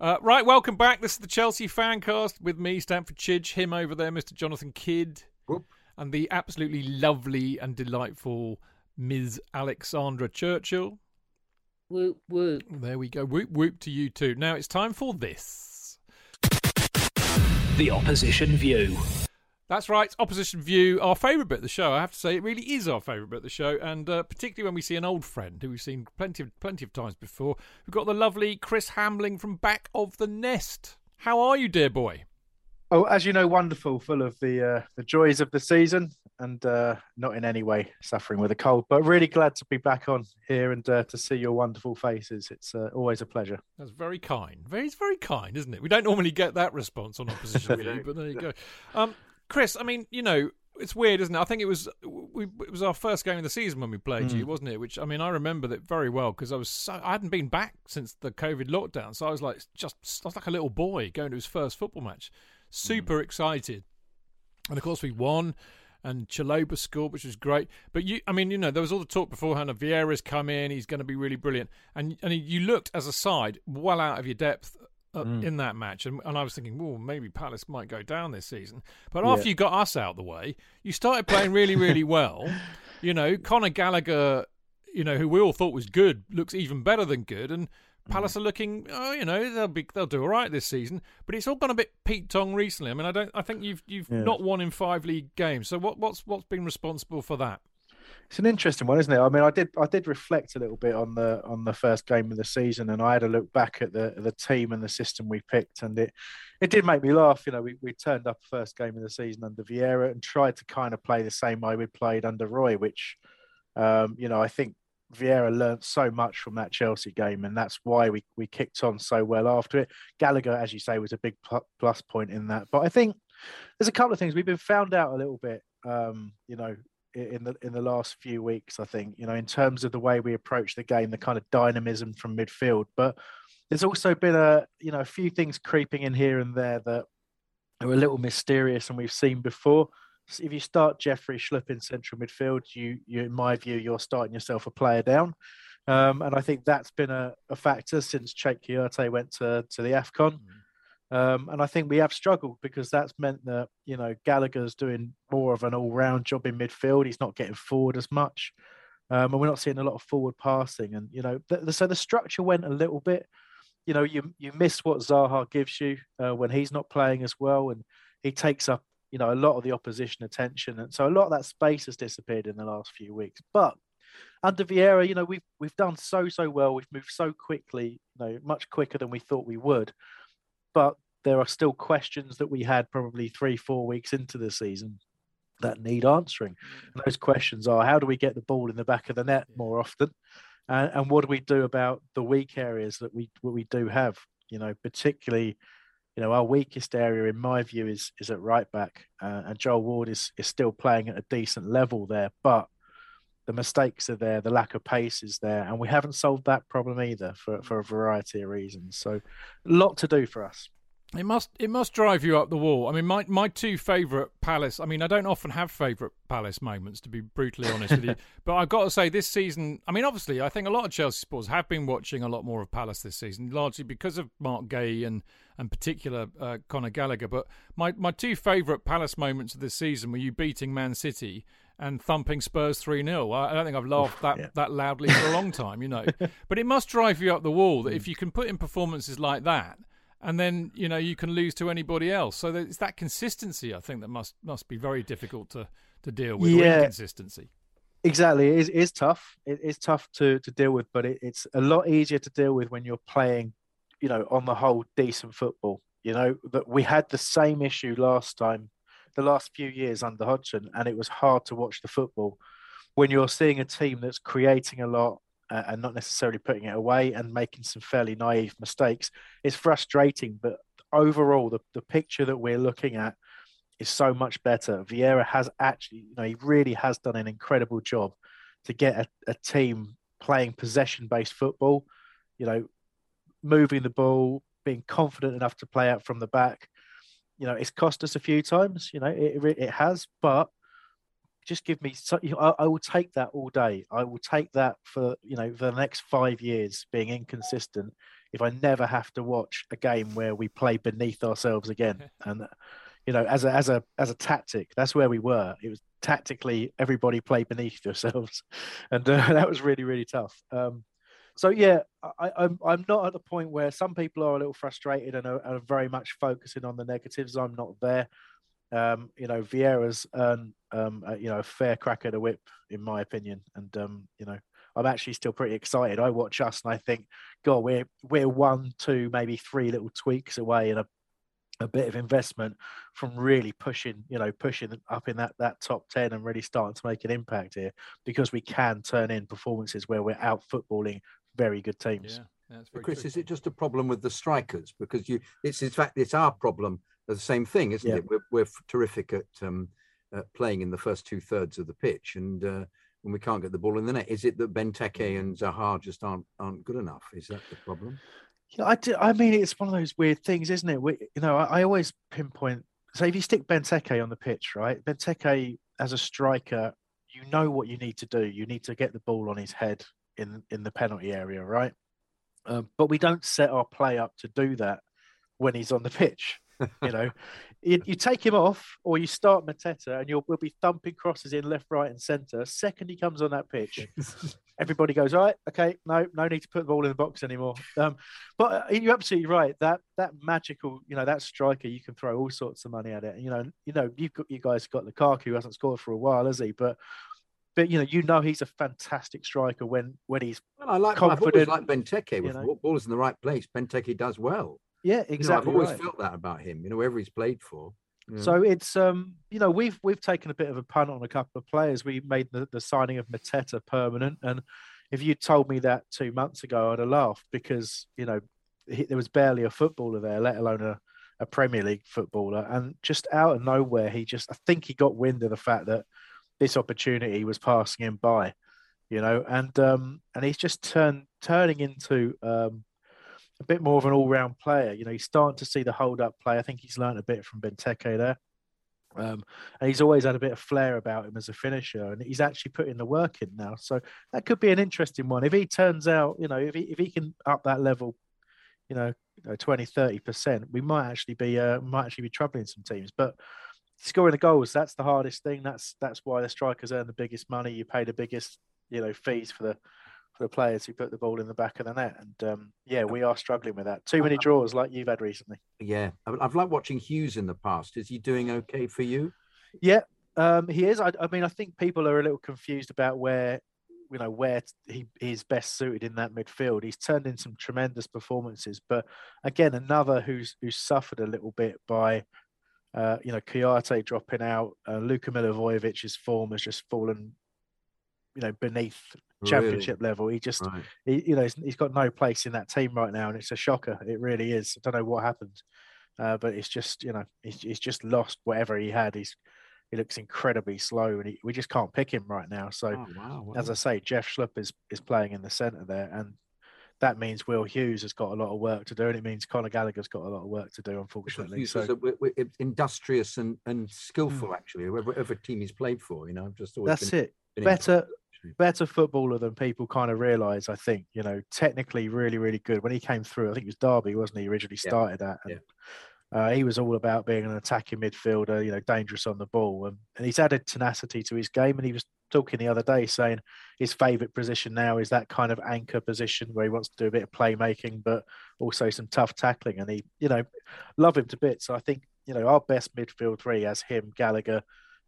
Uh, right, welcome back. This is the Chelsea Fancast with me, Stanford Chidge, him over there, Mister Jonathan Kidd, Whoop. and the absolutely lovely and delightful Miz Alexandra Churchill. Whoop, whoop. There we go. Whoop, whoop to you too. Now it's time for this. The Opposition View. That's right, Opposition View, our favourite bit of the show. I have to say, it really is our favourite bit of the show, and uh, particularly when we see an old friend who we've seen plenty of, plenty of times before. We've got the lovely Chris Hambling from Back of the Nest. How are you, dear boy? Oh, as you know, wonderful, full of the uh, the joys of the season, and uh, not in any way suffering with a cold, but really glad to be back on here and uh, to see your wonderful faces. It's uh, always a pleasure. That's very kind. Very, it's very kind, isn't it? We don't normally get that response on Opposition View, but there you go. Um, Chris, I mean, you know, it's weird, isn't it? I think it was we it was our first game of the season when we played mm. you, wasn't it? Which, I mean, I remember that very well because I was so, I hadn't been back since the COVID lockdown, so I was like just I was like a little boy going to his first football match, super mm. excited, and of course we won. And Chalobah scored, which was great. But, you, I mean, you know, there was all the talk beforehand of Vieira's come in, he's going to be really brilliant. And and you looked, as a side, well out of your depth uh, mm. in that match. And, and I was thinking, well, maybe Palace might go down this season. But after yeah. you got us out of the way, you started playing really, really well. You know, Conor Gallagher, you know, who we all thought was good, looks even better than good. And Palace are looking, oh, you know, they'll be they'll do all right this season, but it's all gone a bit Pete Tong recently. I mean, I don't, I think you've you've yeah. not won in five league games. So what what's what's been responsible for that? It's an interesting one, isn't it? I mean, I did I did reflect a little bit on the on the first game of the season, and I had a look back at the the team and the system we picked, and it it did make me laugh. You know, we we turned up the first game of the season under Vieira and tried to kind of play the same way we played under Roy, which, um, you know, I think Vieira learnt so much from that Chelsea game, and that's why we, we kicked on so well after it. Gallagher, as you say, was a big plus point in that. But I think there's a couple of things. We've been found out a little bit, um, you know, in the in the last few weeks, I think, you know, in terms of the way we approach the game, the kind of dynamism from midfield. But there's also been a, you know, a few things creeping in here and there that are a little mysterious and we've seen before. If you start Jeffrey Schlupp in central midfield, you, you, in my view, you're starting yourself a player down. Um, and I think that's been a, a factor since Cheikhou Kouyaté went to, to the AFCON. Um, and I think we have struggled because that's meant that, you know, Gallagher's doing more of an all-round job in midfield. He's not getting forward as much. Um, and we're not seeing a lot of forward passing. And, you know, th- so the structure went a little bit. You know, you you miss what Zaha gives you uh, when he's not playing as well. And he takes up, you know, a lot of the opposition attention. And so a lot of that space has disappeared in the last few weeks. But under Vieira, you know, we've we've done so, so well. We've moved so quickly, you know, much quicker than we thought we would. But there are still questions that we had probably three, four weeks into the season that need answering. And those questions are, how do we get the ball in the back of the net more often? And, and what do we do about the weak areas that we what we do have? You know, particularly, you know, our weakest area, in my view, is is at right back. Uh, and Joel Ward is is still playing at a decent level there. But the mistakes are there, the lack of pace is there, and we haven't solved that problem either for, for a variety of reasons. So a lot to do for us. It must it must drive you up the wall. I mean, my, my two favourite Palace... I mean, I don't often have favourite Palace moments, to be brutally honest with you. But I've got to say, this season... I mean, obviously, I think a lot of Chelsea supporters have been watching a lot more of Palace this season, largely because of Mark Gay and, and particular uh, Conor Gallagher. But my, my two favourite Palace moments of this season were you beating Man City and thumping Spurs three nil. I don't think I've laughed that, yeah. that loudly for a long time, you know. But it must drive you up the wall that mm. if you can put in performances like that, and then, you know, you can lose to anybody else. So it's that consistency, I think, that must must be very difficult to, to deal with. Yeah, inconsistency. Exactly. It is, it is tough. It is tough to, to deal with, but it, it's a lot easier to deal with when you're playing, you know, on the whole, decent football. You know, that we had the same issue last time, the last few years under Hodgson, and it was hard to watch the football when you're seeing a team that's creating a lot and not necessarily putting it away and making some fairly naive mistakes. It's frustrating, but overall, the, the picture that we're looking at is so much better. Vieira has actually, you know, he really has done an incredible job to get a, a team playing possession-based football, you know, moving the ball, being confident enough to play out from the back. You know, it's cost us a few times, you know, it it has, but just give me, so, I, I will take that all day. I will take that for, you know, for the next five years being inconsistent if I never have to watch a game where we play beneath ourselves again. And, you know, as a, as a, as a tactic, that's where we were. It was tactically, everybody played beneath yourselves. And uh, that was really, really tough. Um, So, yeah, I, I'm I'm not at the point where some people are a little frustrated and are, are very much focusing on the negatives. I'm not there. Um, you know, Vieira's earned, um, a, you know, a fair crack at a whip, in my opinion. And, um, you know, I'm actually still pretty excited. I watch us and I think, God, we're, we're one, two, maybe three little tweaks away and a, a bit of investment from really pushing, you know, pushing up in that, that top ten and really starting to make an impact here, because we can turn in performances where we're out footballing very good teams. Yeah, that's very Chris, true. Is it just a problem with the strikers? Because you, it's in fact, it's our problem. The same thing, isn't yeah. it? We're, we're terrific at, um, at playing in the first two thirds of the pitch, and uh, and we can't get the ball in the net. Is it that Benteke and Zaha just aren't aren't good enough? Is that the problem? Yeah, I do, I mean, it's one of those weird things, isn't it? We, you know, I, I always pinpoint. So if you stick Benteke on the pitch, right? Benteke as a striker, you know what you need to do. You need to get the ball on his head. In, in the penalty area, right? Um, but we don't set our play up to do that when he's on the pitch. You know, you, you take him off or you start Mateta and you'll we'll be thumping crosses in left, right and centre. Second he comes on that pitch, everybody goes, all right, okay, no no need to put the ball in the box anymore. Um, but you're absolutely right. That that magical, you know, that striker, you can throw all sorts of money at it. You know, you know, you've got, you guys got Lukaku, who hasn't scored for a while, has he? But But you know, you know he's a fantastic striker when when he's well, I like, confident. I like Benteke with you know. Ball's in the right place. Benteke does well. Yeah, exactly. You know, I've always right. felt that about him. You know, wherever he's played for. Yeah. So it's um, you know, we've we've taken a bit of a punt on a couple of players. We made the, the signing of Mateta permanent, and if you told me that two months ago, I'd have laughed because you know he, there was barely a footballer there, let alone a, a Premier League footballer. And just out of nowhere, he just I think he got wind of the fact that this opportunity was passing him by, you know, and um, and he's just turned turning into um, a bit more of an all-round player. You know, he's starting to see the hold-up play. I think he's learned a bit from Benteke there, um, and he's always had a bit of flair about him as a finisher. And he's actually putting the work in now, so that could be an interesting one if he turns out. You know, if he if he can up that level, you know, twenty, thirty percent, we might actually be uh, might actually be troubling some teams. But scoring the goals, that's the hardest thing. That's that's why the strikers earn the biggest money. You pay the biggest, you know, fees for the for the players who put the ball in the back of the net. And um, yeah, we are struggling with that. Too many draws, like you've had recently. Yeah, I've liked watching Hughes in the past. Is he doing okay for you? Yeah, um, he is. I, I mean, I think people are a little confused about where, you know, where he is best suited in that midfield. He's turned in some tremendous performances, but again, another who's who's suffered a little bit by. Uh, you know, Kouyaté dropping out. Uh, Luka Milivojevic's form has just fallen, you know, beneath championship really? level. He just, right. he, you know, he's, he's got no place in that team right now, and it's a shocker. It really is. I don't know what happened, uh, but it's just, you know, he's, he's just lost whatever he had. He's he looks incredibly slow, and he, we just can't pick him right now. So, oh, wow, wow. as I say, Jeff Schlupp is is playing in the centre there, and that means Will Hughes has got a lot of work to do, and it means Conor Gallagher's got a lot of work to do, unfortunately. So we're, we're industrious and, and skillful, actually, whatever team he's played for, you know, I've just always that's been, it. Been better, better footballer than people kind of realise, I think. You know, technically, really, really good. When he came through, I think it was Derby, wasn't he? Originally started yeah. at. And, yeah. uh, he was all about being an attacking midfielder, you know, dangerous on the ball, and, and he's added tenacity to his game, and he was. Talking the other day, saying his favourite position now is that kind of anchor position where he wants to do a bit of playmaking, but also some tough tackling. And he, you know, love him to bits. So I think, you know, our best midfield three has him, Gallagher,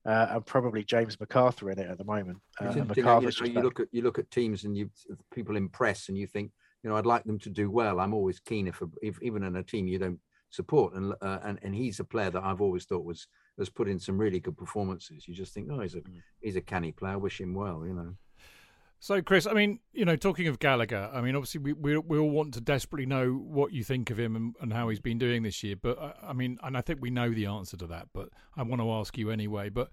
uh, and probably James MacArthur in it at the moment. Uh, and MacArthur's you, know, you look at you look at teams and you people impress, and you think, you know, I'd like them to do well. I'm always keen if, if even in a team you don't support, and uh, and and he's a player that I've always thought was. Has put in some really good performances. You just think, oh, he's a he's a canny player. Wish him well, you know. So, Chris, I mean, you know, talking of Gallagher, I mean, obviously we we, we all want to desperately know what you think of him and, and how he's been doing this year. But uh, I mean, and I think we know the answer to that, but I want to ask you anyway. But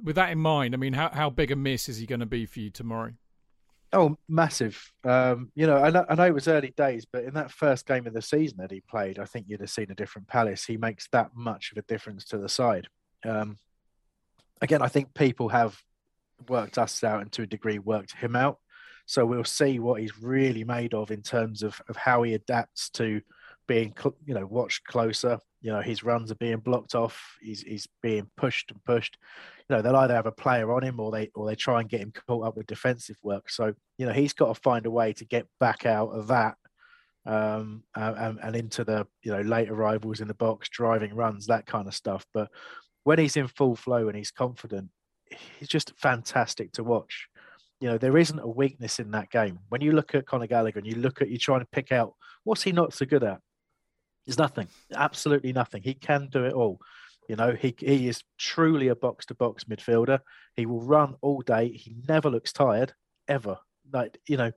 with that in mind, I mean, how how big a miss is he going to be for you tomorrow? Oh, massive. Um, you know I, know, I know it was early days, but in that first game of the season that he played, I think you'd have seen a different Palace. He makes that much of a difference to the side. Um, again, I think people have worked us out and to a degree worked him out. So we'll see what he's really made of in terms of, of how he adapts to being, you know, watched closer. You know, his runs are being blocked off. He's he's being pushed and pushed. You know, they'll either have a player on him or they or they try and get him caught up with defensive work. So, you know, he's got to find a way to get back out of that um, and, and into the, you know, late arrivals in the box, driving runs, that kind of stuff. But when he's in full flow and he's confident, he's just fantastic to watch. You know, there isn't a weakness in that game. When you look at Conor Gallagher and you look at, you're trying to pick out what's he not so good at? There's nothing, absolutely nothing. He can do it all. You know, he he is truly a box-to-box midfielder. He will run all day. He never looks tired, ever. Like, you know,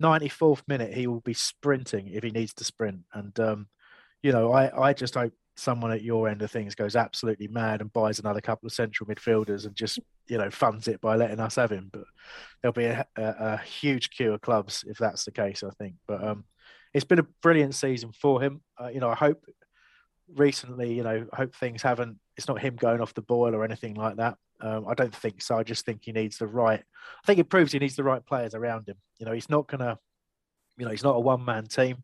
ninety-fourth minute, he will be sprinting if he needs to sprint. And, um, you know, I, I just hope someone at your end of things goes absolutely mad and buys another couple of central midfielders and just, you know, funds it by letting us have him. But there'll be a, a, a huge queue of clubs if that's the case, I think. But, um, it's been a brilliant season for him. Uh, you know, I hope recently, you know, I hope things haven't, it's not him going off the boil or anything like that. Um, I don't think so. I just think he needs the right, I think it proves he needs the right players around him. You know, he's not going to, you know, he's not a one-man team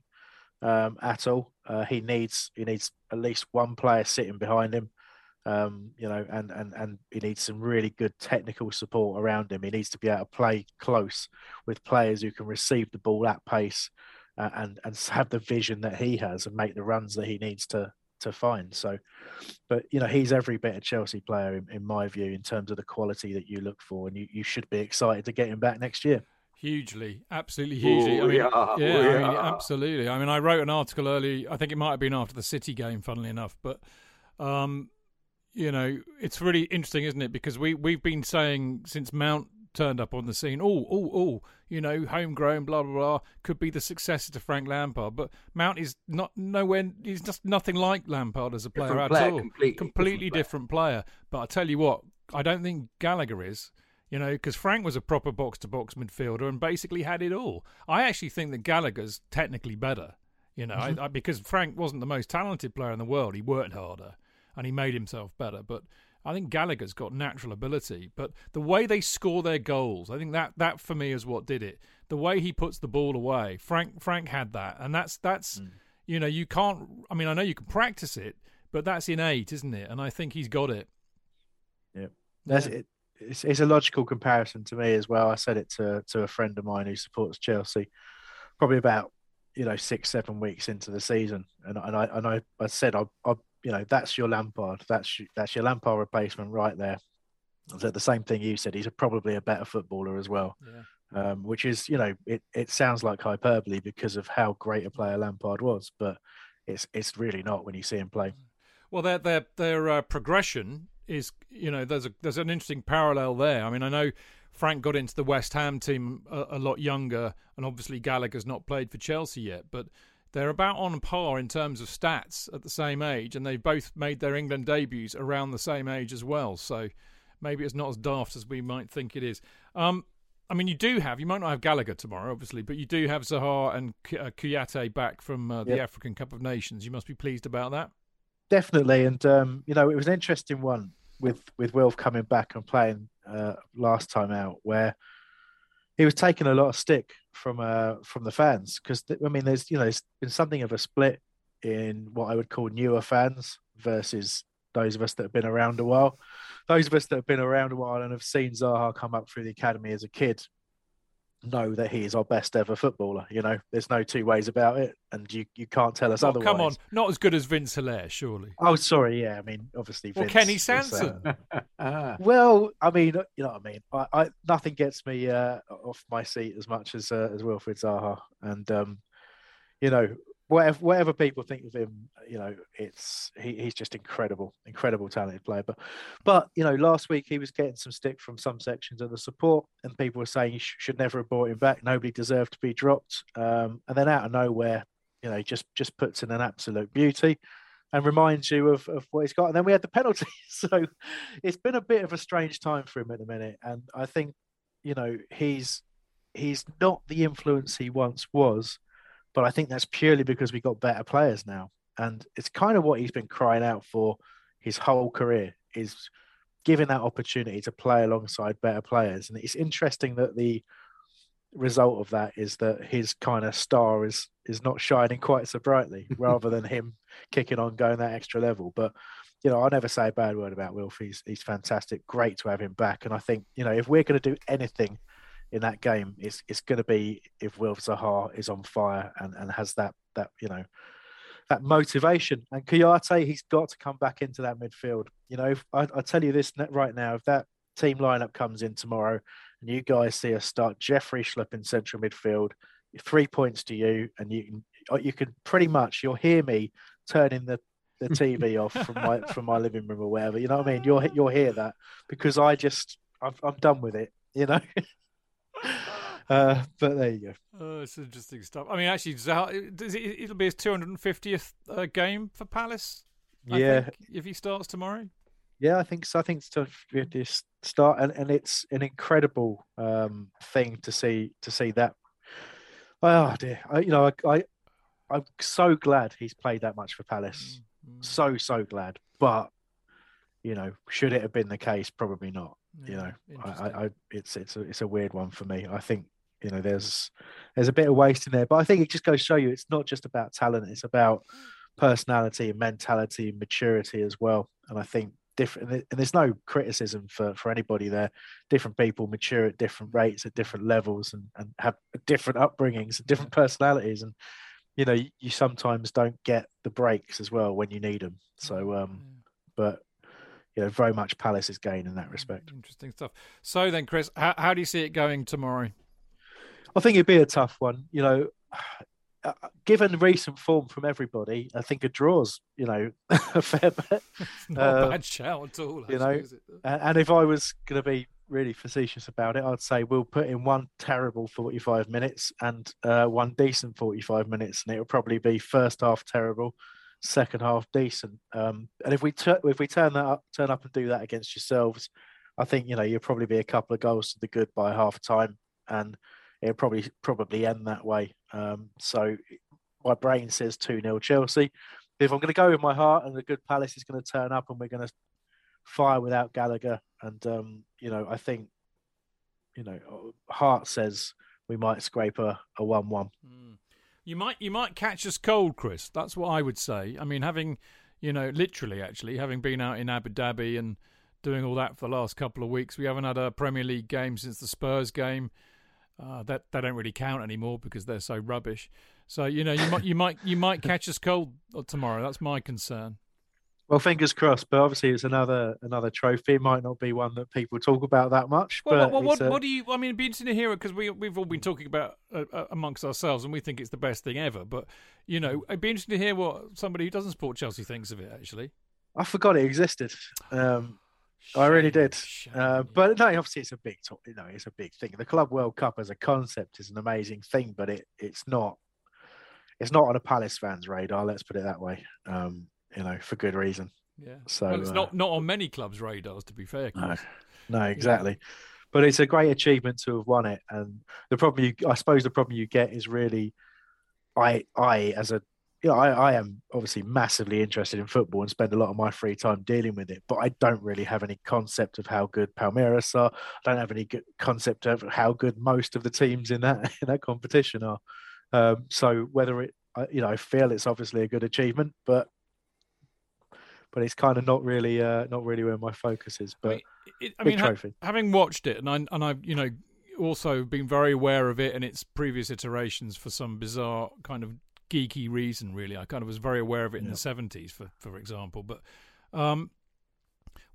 um, at all. Uh, he needs, he needs at least one player sitting behind him, um, you know, and, and, and he needs some really good technical support around him. He needs to be able to play close with players who can receive the ball at pace, Uh, and and have the vision that he has and make the runs that he needs to to find. So, but you know, he's every bit a Chelsea player in, in my view in terms of the quality that you look for, and you, you should be excited to get him back next year. Hugely, absolutely hugely. Ooh, I mean, yeah, yeah, yeah. I mean, absolutely. I mean, I wrote an article early. I think it might have been after the City game, funnily enough. But um, you know, it's really interesting, isn't it? Because we we've been saying since Mount turned up on the scene, oh, oh, oh, you know, homegrown, blah, blah, blah, could be the successor to Frank Lampard. But Mount is not nowhere, he's just nothing like Lampard as a player different at player, all. Completely, completely different player. player. But I tell you what, I don't think Gallagher is, you know, because Frank was a proper box-to-box midfielder and basically had it all. I actually think that Gallagher's technically better, you know, I, I, because Frank wasn't the most talented player in the world. He worked harder and he made himself better. But I think Gallagher's got natural ability, but the way they score their goals, I think that, that for me is what did it. The way he puts the ball away, Frank Frank had that, and that's that's mm. You know, you can't, I mean, I know you can practice it, but that's innate, isn't it? And I think he's got it. Yeah. That's it. It's, it's a logical comparison to me as well. I said it to to a friend of mine who supports Chelsea, probably about, you know, six, seven weeks into the season. And, and I and I, I said, I, I, you know, that's your Lampard. That's, that's your Lampard replacement right there. I said the same thing you said. He's a, probably a better footballer as well. Yeah. Um, which is, you know, it, it sounds like hyperbole because of how great a player Lampard was, but it's it's really not when you see him play. Well, their their their uh, progression is, you know, there's a there's an interesting parallel there. I mean, I know Frank got into the West Ham team a, a lot younger, and obviously Gallagher's not played for Chelsea yet, but they're about on par in terms of stats at the same age, and they've both made their England debuts around the same age as well. So maybe it's not as daft as we might think it is. Um, I mean, you do have, you might not have Gallagher tomorrow, obviously, but you do have Zaha and Kouyaté back from uh, the yep. African Cup of Nations. You must be pleased about that. Definitely. And, um, you know, it was an interesting one with, with Wilf coming back and playing uh, last time out, where he was taking a lot of stick from uh, from the fans. Because, I mean, there's, you know, there's been something of a split in what I would call newer fans versus those of us that have been around a while. Those of us that have been around a while and have seen Zaha come up through the academy as a kid know that he is our best ever footballer. You know, there's no two ways about it, and you, you can't tell us oh, otherwise. Come on, not as good as Vince Hilaire, surely. Oh, sorry, yeah. I mean, obviously, well, Vince. Well, Kenny Sanson. Is, uh, well, I mean, you know what I mean. I, I nothing gets me uh, off my seat as much as uh, as Wilfried Zaha, and um, you know. Whatever, whatever people think of him, you know, it's he, he's just incredible, incredible talented player. But, but you know, last week he was getting some stick from some sections of the support, and people were saying he sh- should never have brought him back. Nobody deserved to be dropped. Um, and then out of nowhere, you know, just just puts in an absolute beauty, and reminds you of, of what he's got. And then we had the penalty, so it's been a bit of a strange time for him at the minute. And I think, you know, he's he's not the influence he once was. But I think that's purely because we got better players now. And it's kind of what he's been crying out for his whole career, is giving that opportunity to play alongside better players. And it's interesting that the result of that is that his kind of star is is not shining quite so brightly rather than him kicking on, going that extra level. But, you know, I'll never say a bad word about Wilf. He's, he's fantastic. Great to have him back. And I think, you know, if we're going to do anything in that game, it's it's going to be if Wilf Zaha is on fire and, and has that, that, you know, that motivation. And Kouyaté, he's got to come back into that midfield. You know, if, I, I tell you this right now, if that team lineup comes in tomorrow and you guys see us start Jeffrey Schlupp in central midfield, three points to you, and you can, you can pretty much, you'll hear me turning the, the T V off from my from my living room or wherever. You know what I mean? You'll, you'll hear that because I just, I've, I'm done with it, you know? Uh, but there you go. Oh, it's interesting stuff. I mean, actually, Zaha, it'll be his two hundred fiftieth uh, game for Palace. I yeah, think, if he starts tomorrow. Yeah, I think so. I think it's two hundred fiftieth start, and, and it's an incredible um, thing to see to see that. Oh dear, I, you know, I, I I'm so glad he's played that much for Palace. Mm-hmm. So so glad, but you know, should it have been the case? Probably not. You know, I, I, I, it's it's a, it's a weird one for me. I think, you know, there's there's a bit of waste in there, but I think it just goes to show you it's not just about talent; it's about personality and mentality and maturity as well. And I think different, and there's no criticism for, for anybody there. Different people mature at different rates, at different levels, and, and have different upbringings, and different personalities, and you know, you, you sometimes don't get the breaks as well when you need them. So, um, but. You know, very much Palace's gain in that respect. Interesting stuff. So then, Chris, how, how do you see it going tomorrow? I think it'd be a tough one. You know, uh, given recent form from everybody, I think a draw's, you know, a fair bet. It's not uh, a bad shout at all. Actually, you know, is it? And if I was going to be really facetious about it, I'd say we'll put in one terrible forty-five minutes and uh, one decent forty-five minutes, and it'll probably be first half terrible, second half decent, um, and if we t- if we turn that up, turn up and do that against yourselves, I think, you know, you'll probably be a couple of goals to the good by half time, and it'll probably probably end that way. Um, so my brain says two nil Chelsea. If I'm going to go with my heart, and the good Palace is going to turn up, and we're going to fire without Gallagher, and um, you know, I think, you know, heart says we might scrape a a one one. Mm. You might you might catch us cold, Chris. That's what I would say. I mean, having, you know, literally, actually, having been out in Abu Dhabi and doing all that for the last couple of weeks, we haven't had a Premier League game since the Spurs game. Uh, that they don't really count anymore because they're so rubbish. So, you know, you might you might you might catch us cold tomorrow. That's my concern. Well, fingers crossed, but obviously it's another another trophy. It might not be one that people talk about that much. Well, but well what, a... what do you? I mean, it'd be interesting to hear it because we we've all been talking about uh, amongst ourselves, and we think it's the best thing ever. But you know, it'd be interesting to hear what somebody who doesn't support Chelsea thinks of it. Actually, I forgot it existed. Um, shame, I really did. Shame, uh, but no, obviously it's a big talk. You know, it's a big thing. The Club World Cup as a concept is an amazing thing, but it it's not it's not on a Palace fans' radar. Let's put it that way. Um, You know, for good reason. Yeah. So well, it's uh, not, not on many clubs' radars, to be fair. No, no, exactly. Yeah. But it's a great achievement to have won it. And the problem, you, I suppose, the problem you get is really, I, I as a, you know, I, I am obviously massively interested in football and spend a lot of my free time dealing with it. But I don't really have any concept of how good Palmeiras are. I don't have any good concept of how good most of the teams in that in that competition are. Um, so whether it, you know, I feel it's obviously a good achievement, but. But it's kind of not really, uh, not really where my focus is. But I mean, it, I big mean, trophy. Ha- having watched it, and I, and I've, you know, also been very aware of it and its previous iterations for some bizarre kind of geeky reason. Really, I kind of was very aware of it in yep. the seventies, for for example. But um,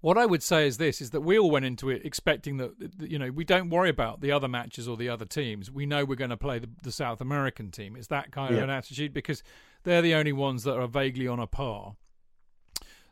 what I would say is this: is that we all went into it expecting that, that you know we don't worry about the other matches or the other teams. We know we're going to play the, the South American team. It's that kind yep. of an attitude because they're the only ones that are vaguely on a par.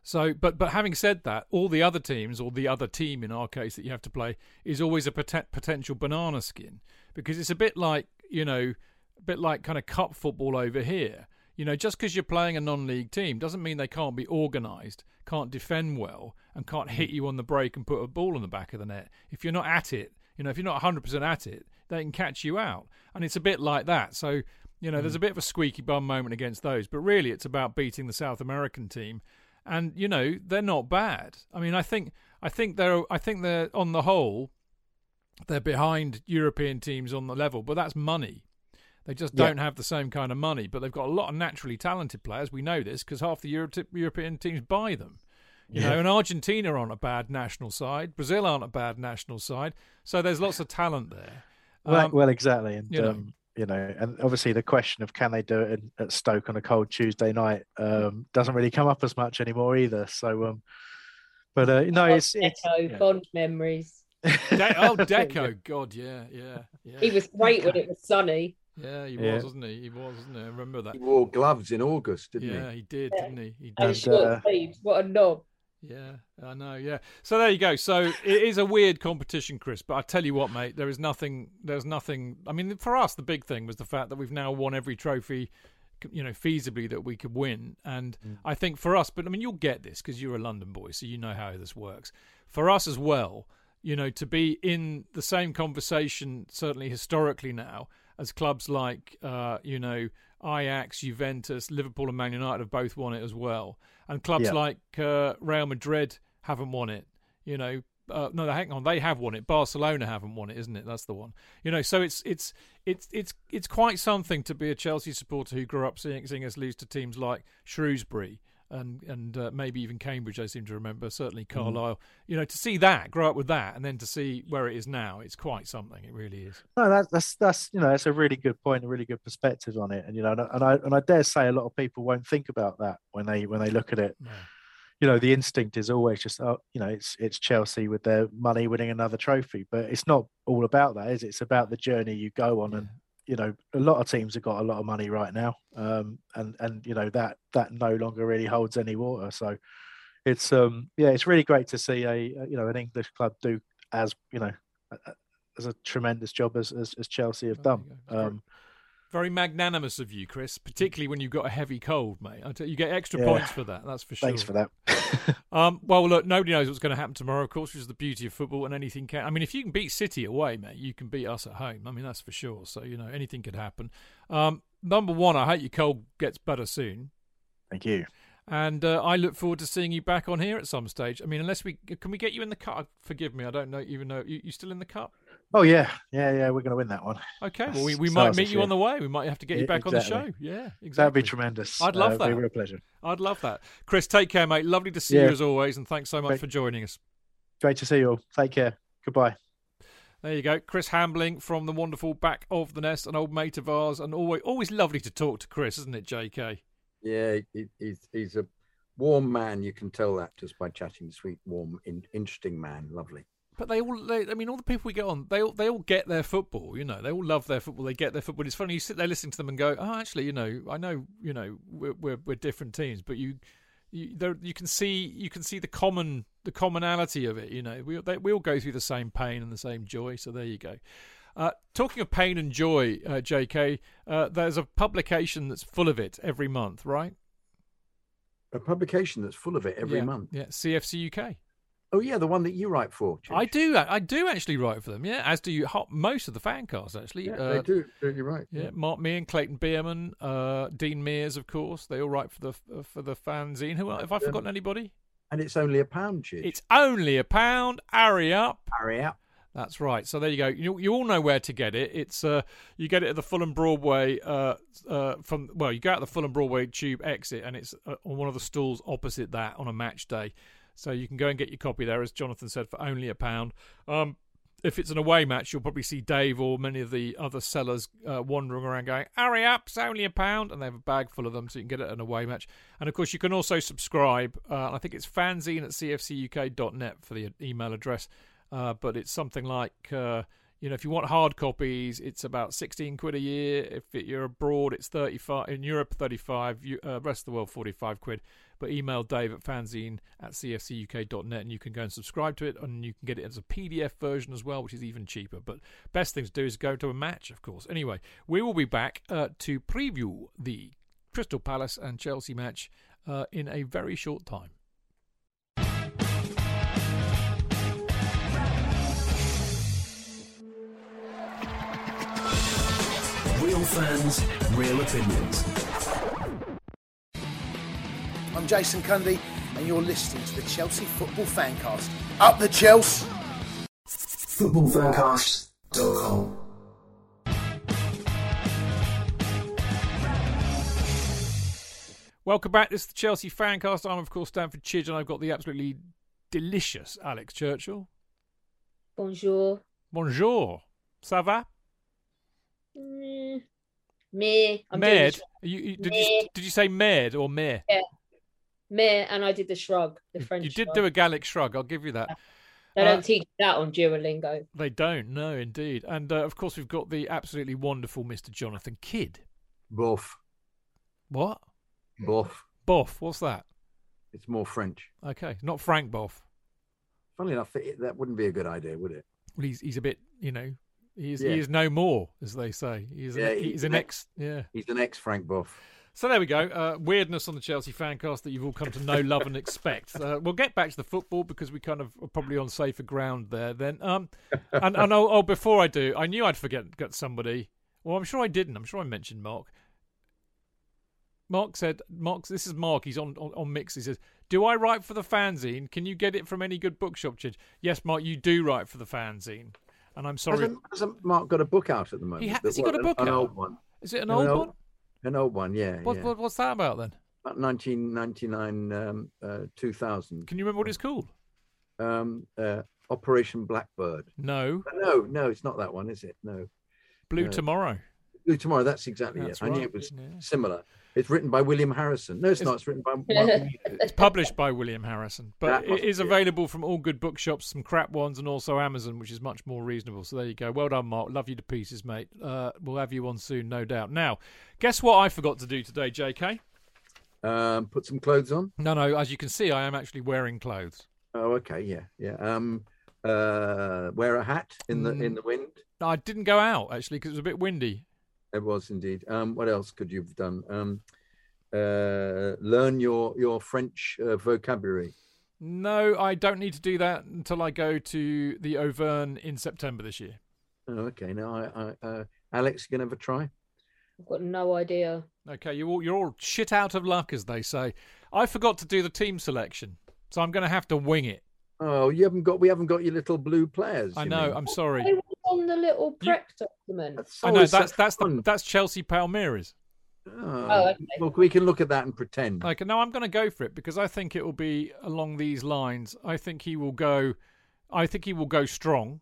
So, but but having said that, all the other teams, or the other team in our case that you have to play, is always a pot- potential banana skin because it's a bit like you know, a bit like kind of cup football over here. You know, just because you're playing a non-league team doesn't mean they can't be organised, can't defend well, and can't hit you on the break and put a ball in the back of the net. If you're not at it, you know, if you're not one hundred percent at it, they can catch you out, and it's a bit like that. So, you know, mm. there's a bit of a squeaky bum moment against those, but really, it's about beating the South American team. And you know they're not bad. I mean, I think I think they're I think they're on the whole, they're behind European teams on the level. But that's money. They just don't yeah. have the same kind of money. But they've got a lot of naturally talented players. We know this because half the Euro- European teams buy them. You yeah. know, and Argentina aren't a bad national side. Brazil aren't a bad national side. So there's lots of talent there. Well, um, well exactly. And you know, um, You know, and obviously the question of can they do it at Stoke on a cold Tuesday night um, doesn't really come up as much anymore either. So, um, but uh, no, oh, it's, Deco, it's yeah. fond memories. De- oh, Deco, God, yeah, yeah, yeah. He was great Deco. when it was sunny. Yeah, he was, yeah. wasn't he? He was, wasn't he? I remember that. He wore gloves in August, didn't yeah, he? Yeah, he did, yeah. didn't he? He did. And short uh, sleeves. What a knob. Yeah, I know, yeah. So there you go. So it is a weird competition, Chris, but I tell you what, mate, there is nothing, there's nothing, I mean, for us, the big thing was the fact that we've now won every trophy, you know, feasibly that we could win. And mm. I think for us, but I mean, you'll get this because you're a London boy, so you know how this works. For us as well, you know, to be in the same conversation, certainly historically now, as clubs like, uh, you know, Ajax, Juventus, Liverpool and Man United have both won it as well. And clubs yeah. like uh, Real Madrid haven't won it. You know, uh, no, hang on, they have won it. Barcelona haven't won it, isn't it? That's the one. You know, so it's it's it's it's it's quite something to be a Chelsea supporter who grew up seeing, seeing us lose to teams like Shrewsbury and and uh, maybe even Cambridge. I seem to remember certainly Carlisle. Mm-hmm. You know, to see that, grow up with that, and then to see where it is now, it's quite something. It really is. No, that's that's, that's you know, that's a really good point, a really good perspective on it, and you know, and I, and I and I dare say a lot of people won't think about that when they when they look at it. No. You know, the instinct is always just, oh, you know, it's it's Chelsea with their money winning another trophy, but it's not all about that, is it? It's about the journey you go on yeah. and. You know, a lot of teams have got a lot of money right now, um, and and you know that that no longer really holds any water. So it's um yeah, it's really great to see a, a you know an English club do as you know a, as a tremendous job as as, as Chelsea have done. Um, Very magnanimous of you, Chris, particularly when you've got a heavy cold, mate. I tell you, you get extra yeah. points for that, that's for sure. Thanks for that. um, well, look, nobody knows what's going to happen tomorrow, of course, which is the beauty of football, and anything can. I mean, if you can beat City away, mate, you can beat us at home. I mean, that's for sure. So, you know, anything could happen. Um, number one, I hope your cold gets better soon. Thank you. And uh, I look forward to seeing you back on here at some stage. I mean, unless we... Can we get you in the cup? Forgive me, I don't know, even know... You, you still in the cup? Oh, yeah. Yeah, yeah. We're going to win that one. Okay. Well, we, we might meet you year. on the way. We might have to get you back yeah, exactly. on the show. Yeah, exactly. That'd be tremendous. I'd love uh, that. It'd be a real pleasure. I'd love that. Chris, take care, mate. Lovely to see yeah. you as always. And thanks so much Great. for joining us. Great to see you all. Take care. Goodbye. There you go. Chris Hambling from the wonderful Back of the Nest, an old mate of ours. And always always lovely to talk to Chris, isn't it, J K? Yeah, he, he's, he's a warm man. You can tell that just by chatting. Sweet, warm, in, interesting man. Lovely. But they all, they, I mean, all the people we get on, they all, they all get their football, you know. They all love their football. They get their football. It's funny, you sit there listening to them and go, oh, actually, you know, I know, you know, we're we're, we're different teams, but you, you, there, you can see, you can see the common, the commonality of it, you know. We they, we all go through the same pain and the same joy. So there you go. Uh, talking of pain and joy, uh, J K, uh, there's a publication that's full of it every month, right? A publication that's full of it every yeah, month. Yeah, C F C U K. Oh, yeah, the one that you write for. Church. I do. I do actually write for them, yeah, as do you, most of the fan cars, actually. Yeah, uh, they do. You're right. Yeah, Mark Meehan, Clayton Bierman, uh, Dean Mears, of course. They all write for the for the fanzine. Who Have I forgotten anybody? And it's only a pound, Church. It's only a pound. Hurry up. Hurry up. That's right. So there you go. You, you all know where to get it. It's uh, you get it at the Fulham Broadway uh, uh, from well, you go out the Fulham Broadway tube exit, and it's uh, on one of the stalls opposite that on a match day. So you can go and get your copy there, as Jonathan said, for only a pound. Um, if it's an away match, you'll probably see Dave or many of the other sellers uh, wandering around going, hurry up, it's only a pound. And they have a bag full of them, so you can get it at an away match. And, of course, you can also subscribe. Uh, I think it's fanzine at c f c u k dot net for the email address. Uh, but it's something like, uh, you know, if you want hard copies, it's about sixteen quid a year. If it, you're abroad, it's thirty-five. In Europe, thirty-five. You, uh, rest of the world, forty-five quid. But email Dave at fanzine at c f c u k dot net and you can go and subscribe to it, and you can get it as a P D F version as well, which is even cheaper. But best thing to do is go to a match, of course. Anyway, we will be back uh, to preview the Crystal Palace and Chelsea match uh, in a very short time. Real fans, real opinions. I'm Jason Cundy, and you're listening to the Chelsea Football Fancast. Up the Chelsea! football fancast dot com Welcome back. This is the Chelsea Fancast. I'm, of course, Stanford Chidge, and I've got the absolutely delicious Alex Churchill. Bonjour. Bonjour. Ça va? Mm. Meh. I'm Med. You, you, did, you, did you say med or meh? Yeah. Meh, and I did the shrug, the French You did shrug. do a Gaelic shrug, I'll give you that. Yeah. They uh, don't teach that on Duolingo. They don't, no, indeed. And, uh, of course, we've got the absolutely wonderful Mister Jonathan Kidd. Boff. What? Boff. Boff, what's that? It's more French. Okay, not Frank Boff. Funnily enough, that wouldn't be a good idea, would it? Well, he's, he's a bit, you know... He's, yeah. He is no more, as they say. He's, yeah, an, he's, he's an ex. Yeah, he's an ex Frank Boff. So there we go. Uh, weirdness on the Chelsea Fancast that you've all come to know, love, and expect. Uh, we'll get back to the football because we kind of are probably on safer ground there. Then, um, and and oh, oh, before I do, I knew I'd forget got somebody. Well, I'm sure I didn't. I'm sure I mentioned Mark. Mark said, "Mark, this is Mark. He's on on, on Mix. He says." Do I write for the fanzine? Can you get it from any good bookshop, Chidge? Yes, Mark, you do write for the fanzine. And I'm sorry. Hasn't, hasn't Mark got a book out at the moment? He ha- has he what, got a book an, out? An old one. Is it an, an old, old one? An old one, yeah. What, yeah. What, what's that about then? About nineteen ninety-nine, um, uh, two thousand. Can you remember what it's called? Um, uh, Operation Blackbird. No. No, no, it's not that one, is it? No. Blue uh, Tomorrow. Blue Tomorrow, that's exactly that's it. Right. I knew it was yeah. similar. It's written by William Harrison. No, it's, it's not. It's written by... It's published by William Harrison. But it is available it. from all good bookshops, some crap ones, and also Amazon, which is much more reasonable. So there you go. Well done, Mark. Love you to pieces, mate. Uh, we'll have you on soon, no doubt. Now, guess what I forgot to do today, J K? Um, put some clothes on? No, no. As you can see, I am actually wearing clothes. Oh, okay. Yeah, yeah. Um, uh, wear a hat in the, mm. in the wind? I didn't go out, actually, because it was a bit windy. It was indeed. Um, what else could you have done? Um, uh, learn your your French uh, vocabulary. No, I don't need to do that until I go to the Auvergne in September this year. Oh, okay. Now, I, I, uh, Alex, you going to have a try? I've got no idea. Okay, you all, you're all shit out of luck, as they say. I forgot to do the team selection, so I'm going to have to wing it. Oh, you haven't got. We haven't got your little blue players. I know. Mean. I'm sorry. on the little prep you... document? I know, that's that's the, that's Chelsea Palmeiras. Oh, oh, okay. Look, we can look at that and pretend. Like, no, I'm going to go for it because I think it will be along these lines. I think he will go. I think he will go strong.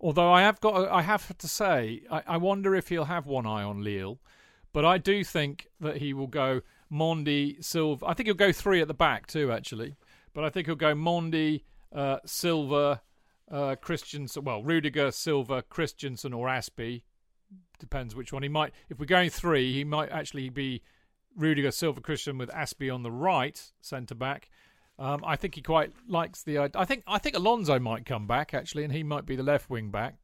Although I have got, I have to say, I, I wonder if he'll have one eye on Lille. But I do think that he will go Mendy, Silva. I think he'll go three at the back too, actually. But I think he'll go Mendy, uh, Silva, uh, Christensen. Well, Rudiger, Silva, Christensen, or Aspie. Depends which one he might. If we're going three, he might actually be Rudiger, Silva, Christian with Aspie on the right centre back. Um, I think he quite likes the. I think I think Alonso might come back actually, and he might be the left wing back.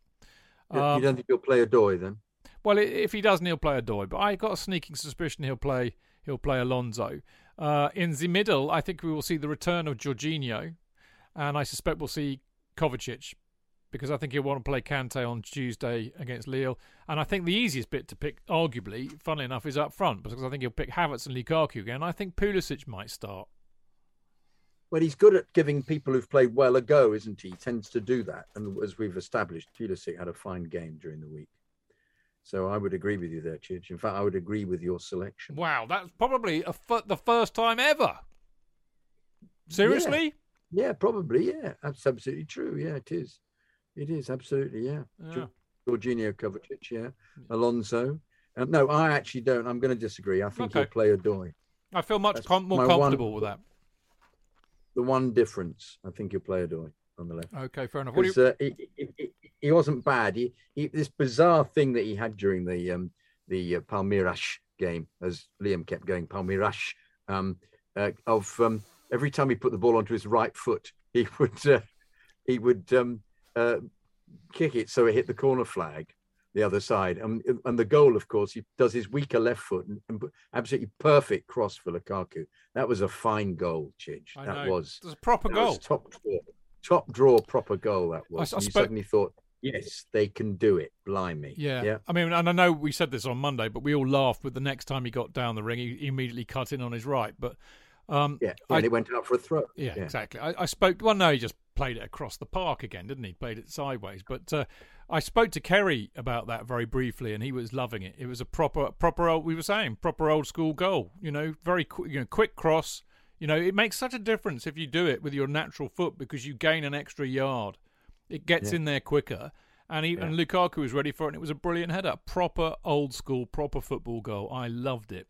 Um, you don't think he'll play Odoi then? Well, if he doesn't, he'll play Odoi. But I've got a sneaking suspicion he'll play he'll play Alonso. Uh, in the middle, I think we will see the return of Jorginho, and I suspect we'll see Kovacic. Because I think he'll want to play Kante on Tuesday against Lille. And I think the easiest bit to pick, arguably, funnily enough, is up front. Because I think he'll pick Havertz and Lukaku again. I think Pulisic might start. Well, he's good at giving people who've played well a go, isn't he? He tends to do that. And as we've established, Pulisic had a fine game during the week. So I would agree with you there, Chidge. In fact, I would agree with your selection. Wow, that's probably a f- the first time ever. Seriously? Yeah, yeah probably, yeah. That's absolutely true. Yeah, it is. It is, absolutely, yeah. yeah. Jorginho, Kovacic, yeah. Alonso. Um, no, I actually don't. I'm going to disagree. I think okay. he'll play Odoi. I feel much com- more comfortable one, with that. The one difference, I think he'll play Odoi on the left. Okay, fair enough. What you... uh, he, he, he wasn't bad. He, he, this bizarre thing that he had during the um, the uh, Palmeiras game, as Liam kept going, Palmeiras, um, uh, of um, every time he put the ball onto his right foot, he would... Uh, he would um, Uh, kick it so it hit the corner flag the other side and, and the goal, of course, he does his weaker left foot and, and absolutely perfect cross for Lukaku. That was a fine goal, Chidge. I that know. was a proper goal, was top draw, top draw proper goal that was. I, I and you spe- suddenly thought, yes, they can do it, blimey. Yeah. yeah I mean, and I know we said this on Monday, but we all laughed with the next time he got down the ring, he immediately cut in on his right, but Um, yeah, and I, it went out for a throw. Yeah, yeah. exactly. I, I spoke. Well, no, he just played it across the park again, didn't he? Played it sideways. But uh, I spoke to Kerry about that very briefly, and he was loving it. It was a proper, proper old. We were saying proper old school goal. You know, very qu- you know, quick cross. You know, it makes such a difference if you do it with your natural foot because you gain an extra yard. It gets yeah. in there quicker, and he, yeah. and Lukaku was ready for it. And it was a brilliant header, proper old school, proper football goal. I loved it.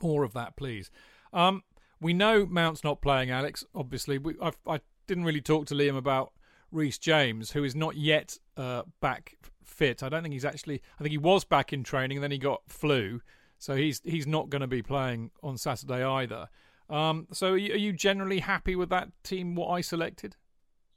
More of that, please. Um. We know Mount's not playing, Alex, obviously. We, I, I didn't really talk to Liam about Reece James, who is not yet uh, back fit. I don't think he's actually... I think he was back in training, and then he got flu. So he's he's not going to be playing on Saturday either. Um, so are you, are you generally happy with that team, what I selected?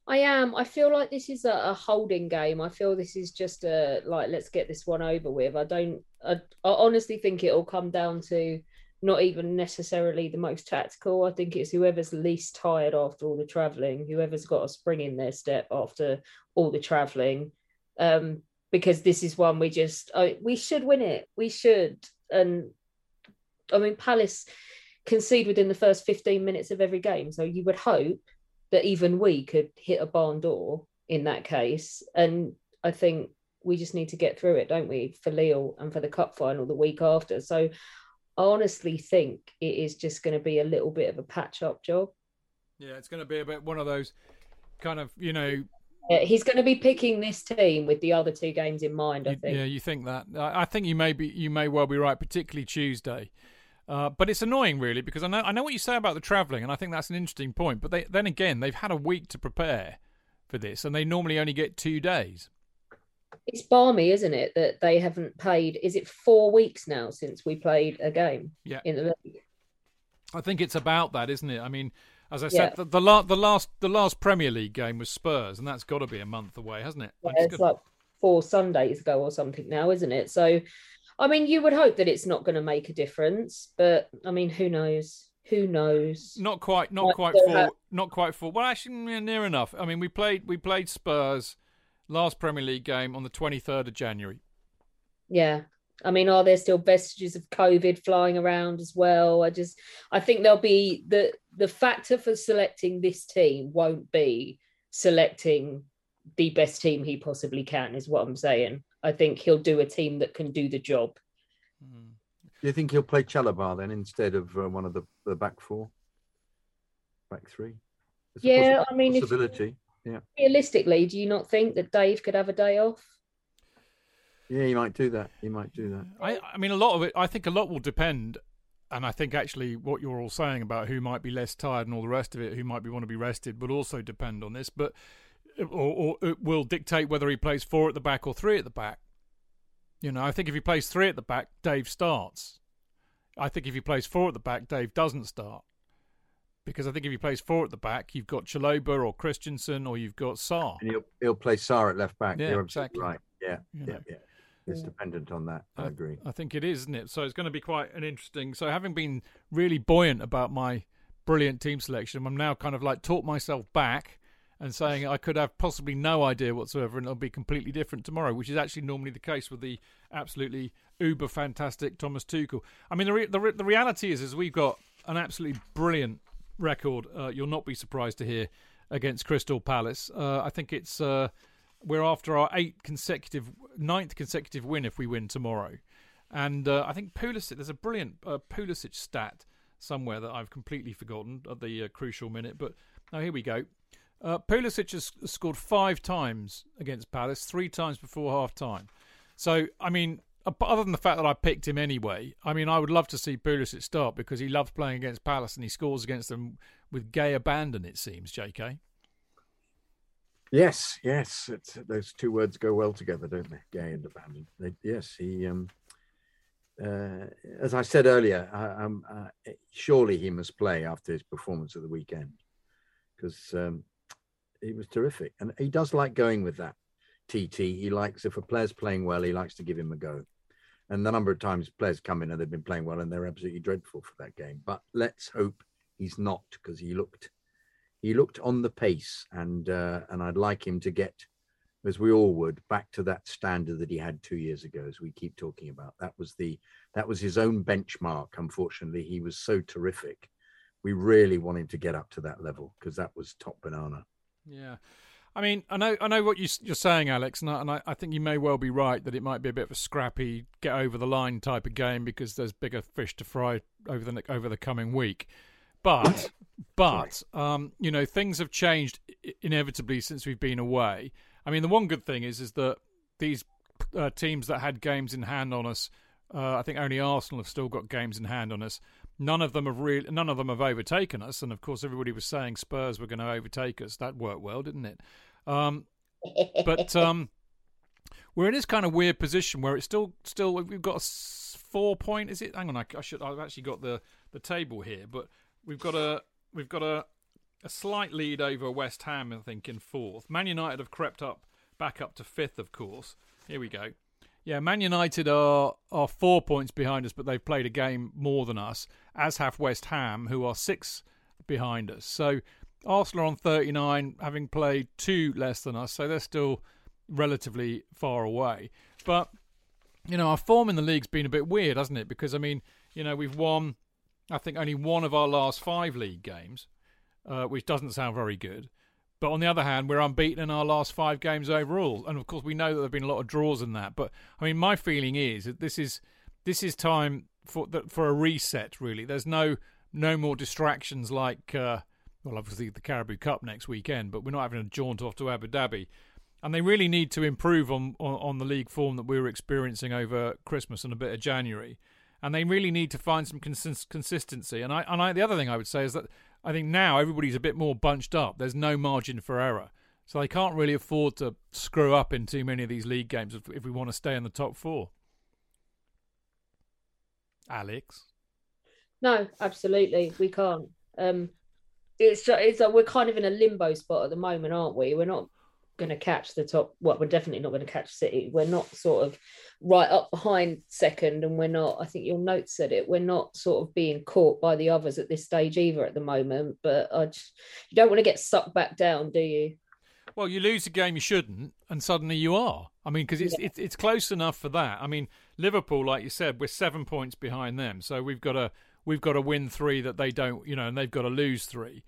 I am. I feel like this is a, a holding game. I feel this is just a, like, let's get this one over with. I don't... I, I honestly think it'll come down to... not even necessarily the most tactical. I think it's whoever's least tired after all the travelling, whoever's got a spring in their step after all the travelling, um, because this is one we just, I, we should win it. We should. And I mean, Palace concede within the first fifteen minutes of every game. So you would hope that even we could hit a barn door in that case. And I think we just need to get through it, don't we? For Lille and for the cup final the week after. So I honestly think it is just going to be a little bit of a patch-up job. Yeah, it's going to be a bit one of those kind of, you know... Yeah, he's going to be picking this team with the other two games in mind, you, I think. Yeah, you think that. I think you may be, you may well be right, particularly Tuesday. Uh, but it's annoying, really, because I know I know what you say about the travelling, and I think that's an interesting point. But they, then again, they've had a week to prepare for this, and they normally only get two days. It's balmy, isn't it, that they haven't played... Is it four weeks now since we played a game yeah. in the league? I think it's about that, isn't it? I mean, as I yeah. said, the, the, la- the last the last Premier League game was Spurs, and that's got to be a month away, hasn't it? Yeah, it's got... like four Sundays ago or something now, isn't it? So, I mean, you would hope that it's not going to make a difference, but, I mean, who knows? Who knows? Not quite, not like, quite full. Have... Not quite full. Well, actually, near enough. I mean, we played we played Spurs... last Premier League game on the twenty-third of January. Yeah. I mean, are there still vestiges of COVID flying around as well? I just, I think there'll be the, the factor for selecting this team won't be selecting the best team he possibly can, is what I'm saying. I think he'll do a team that can do the job. Do you think he'll play Chalobah then instead of uh, one of the, the back four, back three? It's yeah, I mean, possibility. If, yeah. Realistically, do you not think that Dave could have a day off? Yeah, he might do that. He might do that. I, I mean, a lot of it, I think a lot will depend. And I think actually what you're all saying about who might be less tired and all the rest of it, who might be want to be rested, will also depend on this. But or, or it will dictate whether he plays four at the back or three at the back. You know, I think if he plays three at the back, Dave starts. I think if he plays four at the back, Dave doesn't start. Because I think if he plays four at the back, you've got Chalobah or Christensen or you've got Sarr. And he'll, he'll play Sarr at left back. Yeah, you're exactly right. Yeah, you know. yeah, yeah. It's dependent on that. I, I agree. I think it is, isn't it? So it's going to be quite an interesting... So having been really buoyant about my brilliant team selection, I'm now kind of like taught myself back and saying I could have possibly no idea whatsoever and it'll be completely different tomorrow, which is actually normally the case with the absolutely uber-fantastic Thomas Tuchel. I mean, the re- the, re- the reality is, is we've got an absolutely brilliant record, uh, you'll not be surprised to hear, against Crystal Palace. Uh, I think it's... Uh, We're after our eighth consecutive, ninth consecutive win if we win tomorrow. And uh, I think Pulisic, there's a brilliant uh, Pulisic stat somewhere that I've completely forgotten at the uh, crucial minute. But now oh, here we go. Uh, Pulisic has scored five times against Palace, three times before half-time. So, I mean, other than the fact that I picked him anyway, I mean, I would love to see Pulisic start because he loves playing against Palace and he scores against them with gay abandon, it seems, J K. Yes, yes. It's, those two words go well together, don't they? Gay and abandoned. They, yes, he. Um, uh, as I said earlier, I, um, uh, surely he must play after his performance at the weekend because um, he was terrific, and he does like going with that. T T. He likes if a player's playing well, he likes to give him a go. And the number of times players come in and they've been playing well and they're absolutely dreadful for that game. But let's hope he's not, because he looked. He looked on the pace, and uh, and I'd like him to get, as we all would, back to that standard that he had two years ago, as we keep talking about. That was the that was his own benchmark. Unfortunately, he was so terrific. We really want him to get up to that level because that was top banana. Yeah, I mean, I know I know what you, you're saying, Alex, and I, and I, I think you may well be right that it might be a bit of a scrappy, get over the line type of game because there's bigger fish to fry over the over the coming week. But, but um, you know, things have changed inevitably since we've been away. I mean, the one good thing is is that these uh, teams that had games in hand on us, uh, I think only Arsenal have still got games in hand on us. None of them have really, none of them have overtaken us. And of course, everybody was saying Spurs were going to overtake us. That worked well, didn't it? Um, but um, we're in this kind of weird position where it's still, still we've got a four point. Is it? Hang on, I, I should. I've actually got the, the table here, but. We've got a we've got a, a slight lead over West Ham, I think, in fourth. Man United have crept up back up to fifth, of course. Here we go. Yeah, Man United are are four points behind us, but they've played a game more than us, as have West Ham, who are six behind us. So Arsenal are on thirty-nine, having played two less than us, so they're still relatively far away. But, you know, our form in the league's been a bit weird, hasn't it? Because, I mean, you know, we've won... I think only one of our last five league games, uh, which doesn't sound very good. But on the other hand, we're unbeaten in our last five games overall. And of course, we know that there have been a lot of draws in that. But I mean, my feeling is that this is this is time for for a reset, really. There's no no more distractions like, uh, well, obviously the Carabao Cup next weekend, but we're not having a jaunt off to Abu Dhabi. And they really need to improve on, on, on the league form that we were experiencing over Christmas and a bit of January. And they really need to find some cons- consistency. And I, and I, the other thing I would say is that I think now everybody's a bit more bunched up. There's no margin for error. So they can't really afford to screw up in too many of these league games if, if we want to stay in the top four. Alex? No, absolutely. We can't. Um, it's it's uh, we're kind of in a limbo spot at the moment, aren't we? We're not going to catch the top. Well, we're definitely not going to catch City. We're not sort of right up behind second, and we're not, I think your note said it, we're not sort of being caught by the others at this stage either at the moment. But I just, you don't want to get sucked back down, do you? Well, you lose a game you shouldn't, and suddenly you are. I mean, because it's, yeah. it's it's close enough for that. I mean, Liverpool, like you said, we're seven points behind them, so we've got to we've got to win three that they don't, you know, and they've got to lose three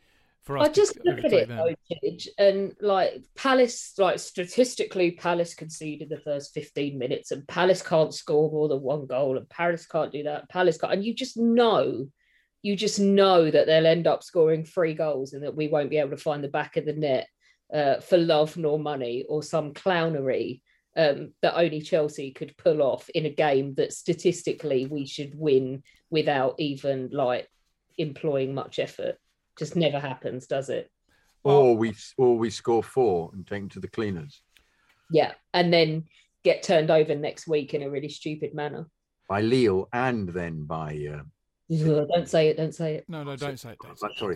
For us I just look at it, though, Chidge, and like Palace, like statistically, Palace conceded the first fifteen minutes, and Palace can't score more than one goal, and Palace can't do that. Palace can't, and you just know, you just know that they'll end up scoring three goals, and that we won't be able to find the back of the net uh, for love nor money or some clownery um, that only Chelsea could pull off in a game that statistically we should win without even like employing much effort. Just never happens, does it? Or we or we score four and take them to the cleaners. Yeah, and then get turned over next week in a really stupid manner. By Lille and then by... Uh, Ugh, don't say it, don't say it. No, no, don't say it. Don't say it. Sorry,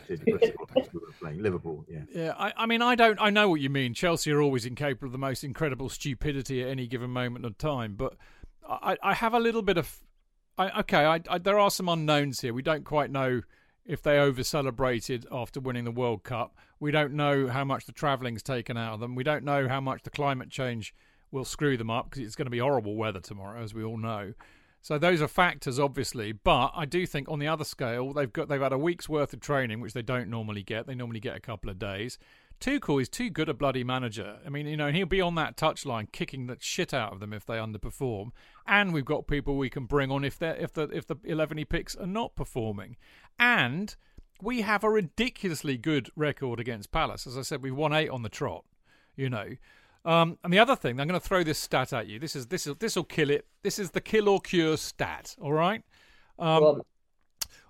playing Liverpool, yeah. Yeah, I, I mean, I don't. I know what you mean. Chelsea are always incapable of the most incredible stupidity at any given moment of time, but I, I have a little bit of... I, okay, I, I, there are some unknowns here. We don't quite know... If they over-celebrated after winning the World Cup, we don't know how much the travelling's taken out of them. We don't know how much the climate change will screw them up because it's going to be horrible weather tomorrow, as we all know. So those are factors, obviously. But I do think on the other scale, they've got they've had a week's worth of training, which they don't normally get. They normally get a couple of days. Tuchel is too good a bloody manager. I mean, you know, he'll be on that touchline kicking the shit out of them if they underperform. And we've got people we can bring on if they if the if the eleven he picks are not performing. And we have a ridiculously good record against Palace. As I said, we've won eight on the trot, you know. Um, and the other thing, I'm going to throw this stat at you. This is this is this will kill it. This is the kill or cure stat. All right. Um, well,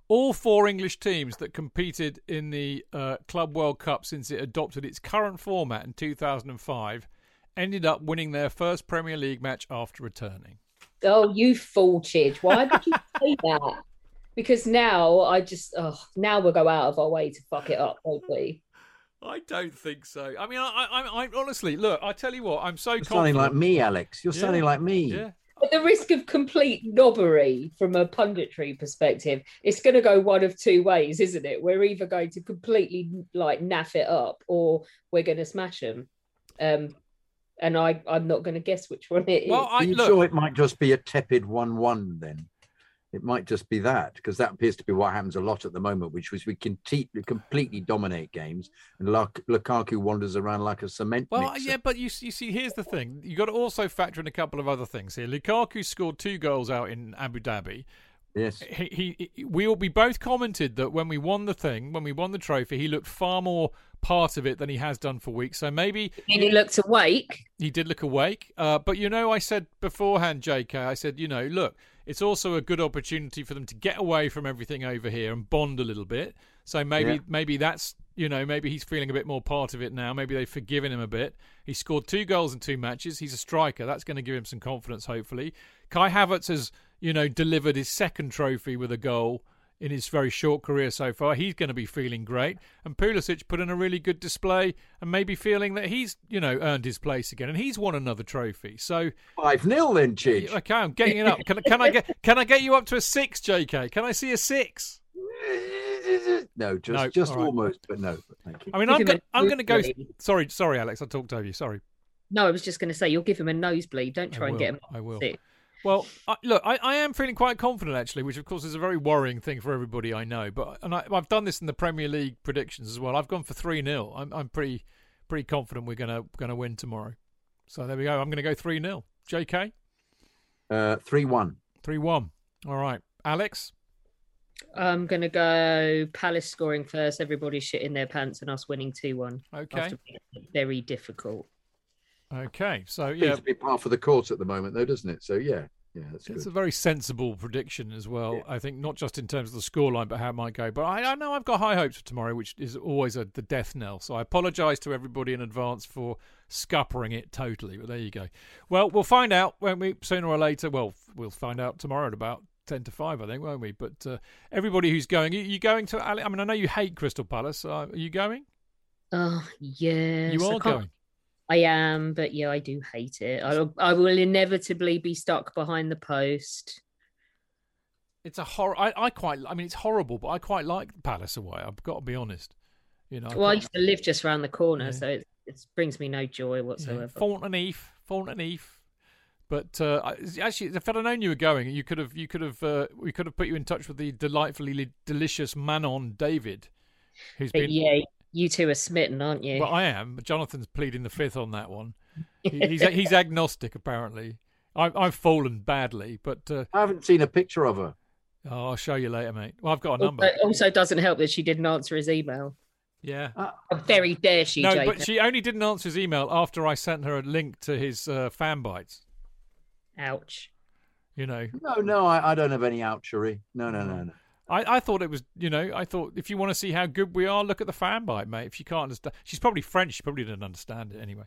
all four English teams that competed in the uh, Club World Cup since it adopted its current format in two thousand five ended up winning their first Premier League match after returning. Oh, you fool, Chidge. Why did you say that? Because now I just, oh, now we'll go out of our way to fuck it up, won't we? I don't think so. I mean, I, I, I honestly, look, I tell you what, I'm so You're confident. Sounding like me, Alex. You're yeah. sounding like me. Yeah. At the risk of complete knobbery from a punditry perspective, it's going to go one of two ways, isn't it? We're either going to completely like naff it up, or we're going to smash them. Um, and I, I'm not going to guess which one it well, is. I, you look, sure it might just be a tepid one-one then. It might just be that, because that appears to be what happens a lot at the moment, which was we can te- completely dominate games, and Luk- Lukaku wanders around like a cement mixer. Well, yeah, but you, you see, here's the thing. You've got to also factor in a couple of other things here. Lukaku scored two goals out in Abu Dhabi. Yes. He, he, he, we, all, we both commented that when we won the thing, when we won the trophy, he looked far more part of it than he has done for weeks. So maybe... And he looked awake. He did look awake. Uh, but, you know, I said beforehand, J K, I said, you know, look, it's also a good opportunity for them to get away from everything over here and bond a little bit. So maybe yeah. maybe that's, you know, maybe he's feeling a bit more part of it now. Maybe they've forgiven him a bit. He scored two goals in two matches. He's a striker. That's going to give him some confidence, hopefully. Kai Havertz has, you know, delivered his second trophy with a goal in his very short career so far. He's going to be feeling great. And Pulisic put in a really good display and maybe feeling that he's, you know, earned his place again. And he's won another trophy. So five nil then, Chidge. Okay, I'm getting it up. Can, can I get Can I get you up to a six, J K? Can I see a six? No, just, no, just right. almost, but no. Thank you. I mean, I'm going I'm going to go... Sorry, sorry, Alex, I talked over you. Sorry. No, I was just going to say, you'll give him a nosebleed. Don't try and get him up. I will. Six. Well, I, look, I, I am feeling quite confident, actually, which, of course, is a very worrying thing for everybody I know. But and I, I've done this in the Premier League predictions as well. I've gone for three nil. I'm, I'm pretty pretty confident we're going to going to win tomorrow. So there we go. I'm going to go three nil. J K? Uh, three one. three one. All right. Alex? I'm going to go Palace scoring first, everybody shitting their pants, and us winning two one. Okay. After being very difficult. Okay, so yeah, it seems to be par for the course at the moment, though, doesn't it? So yeah, yeah, that's good. It's a very sensible prediction as well. Yeah. I think not just in terms of the scoreline, but how it might go. But I, I know I've got high hopes for tomorrow, which is always a, the death knell. So I apologise to everybody in advance for scuppering it totally. But there you go. Well, we'll find out, won't we? Sooner or later. Well, we'll find out tomorrow at about ten to five, I think, won't we? But uh, everybody who's going, you, you going to? I mean, I know you hate Crystal Palace. Uh, are you going? Oh yes, you are going. I am, but yeah, I do hate it. I, I will inevitably be stuck behind the post. It's a horror. I, I quite. I mean, it's horrible, but I quite like Palace away. I've got to be honest. You know. Well, I, I used to live just around the corner, yeah. so it, it brings me no joy whatsoever. Yeah. Fountainheath, Fountainheath. But uh, actually, if I'd known you were going, you could have. You could have. Uh, we could have put you in touch with the delightfully delicious Manon David, who's but been. Yeah. you two are smitten, aren't you? Well, I am. Jonathan's pleading the fifth on that one. He's he's agnostic, apparently. I've, I've fallen badly, but... Uh, I haven't seen a picture of her. Oh, I'll show you later, mate. Well, I've got a number. It also doesn't help that she didn't answer his email. Yeah. Uh, very dare she, No, Jake. But she only didn't answer his email after I sent her a link to his uh, fan bites. Ouch. You know. No, no, I, I don't have any ouchery. No, no, no, no. I, I thought it was, you know, I thought if you want to see how good we are, look at the fan bite, mate. If you can't understand, she's probably French. She probably didn't understand it anyway.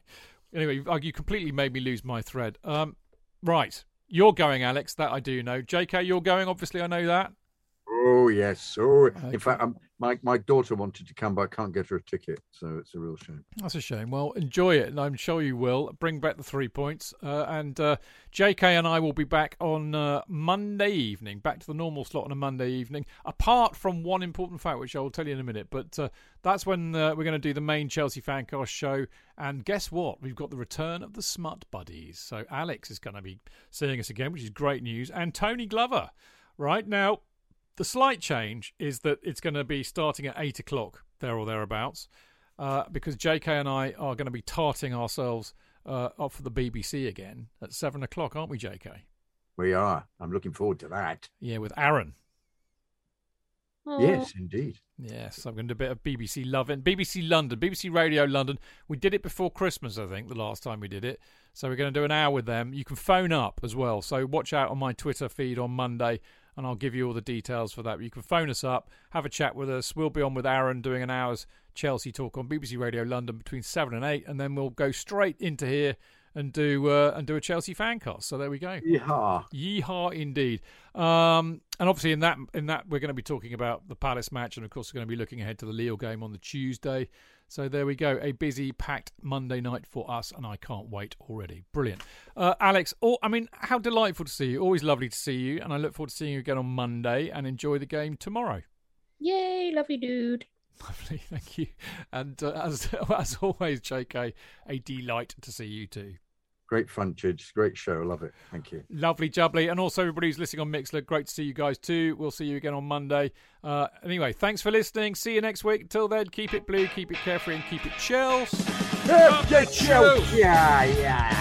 Anyway, you completely made me lose my thread. Um, right. You're going, Alex. That I do know. J K, you're going. Obviously, I know that. Oh, yes. Oh, okay. In fact, um, my, my daughter wanted to come, but I can't get her a ticket. So it's a real shame. That's a shame. Well, enjoy it. And I'm sure you will. Bring back the three points. Uh, and uh, J K and I will be back on uh, Monday evening, back to the normal slot on a Monday evening, apart from one important fact, which I'll tell you in a minute. But uh, that's when uh, we're going to do the main Chelsea Fancast show. And guess what? We've got the return of the Smut Buddies. So Alex is going to be seeing us again, which is great news. And Tony Glover. Right now, the slight change is that it's going to be starting at eight o'clock, there or thereabouts, uh, because J K and I are going to be tarting ourselves uh, up for the B B C again at seven o'clock, aren't we, J K? We are. I'm looking forward to that. Yeah, with Aaron. Aww. Yes, indeed. Yes, I'm going to do a bit of B B C loving. B B C London, B B C Radio London. We did it before Christmas, I think, the last time we did it. So we're going to do an hour with them. You can phone up as well. So watch out on my Twitter feed on Monday, and I'll give you all the details for that. You can phone us up, have a chat with us. We'll be on with Aaron doing an hour's Chelsea talk on B B C Radio London between seven and eight, and then we'll go straight into here and do uh, and do a Chelsea Fancast. So there we go. Yeehaw. Yeehaw indeed. Um, and obviously in that, in that we're going to be talking about the Palace match, and of course we're going to be looking ahead to the Lille game on the Tuesday. So there we go. A busy, packed Monday night for us, and I can't wait already. Brilliant. Uh, Alex, oh, I mean, how delightful to see you. Always lovely to see you, and I look forward to seeing you again on Monday, and enjoy the game tomorrow. Yay, love you, dude. Lovely, thank you. And uh, as as always, J K, a delight to see you too. Great fun, Chidge. Great show. Love it. Thank you. Lovely jubbly. And also everybody who's listening on Mixler, great to see you guys too. We'll see you again on Monday. Uh, anyway, thanks for listening. See you next week. Until then, keep it blue, keep it carefree, and keep it chills. Keep it chills. Yeah, yeah.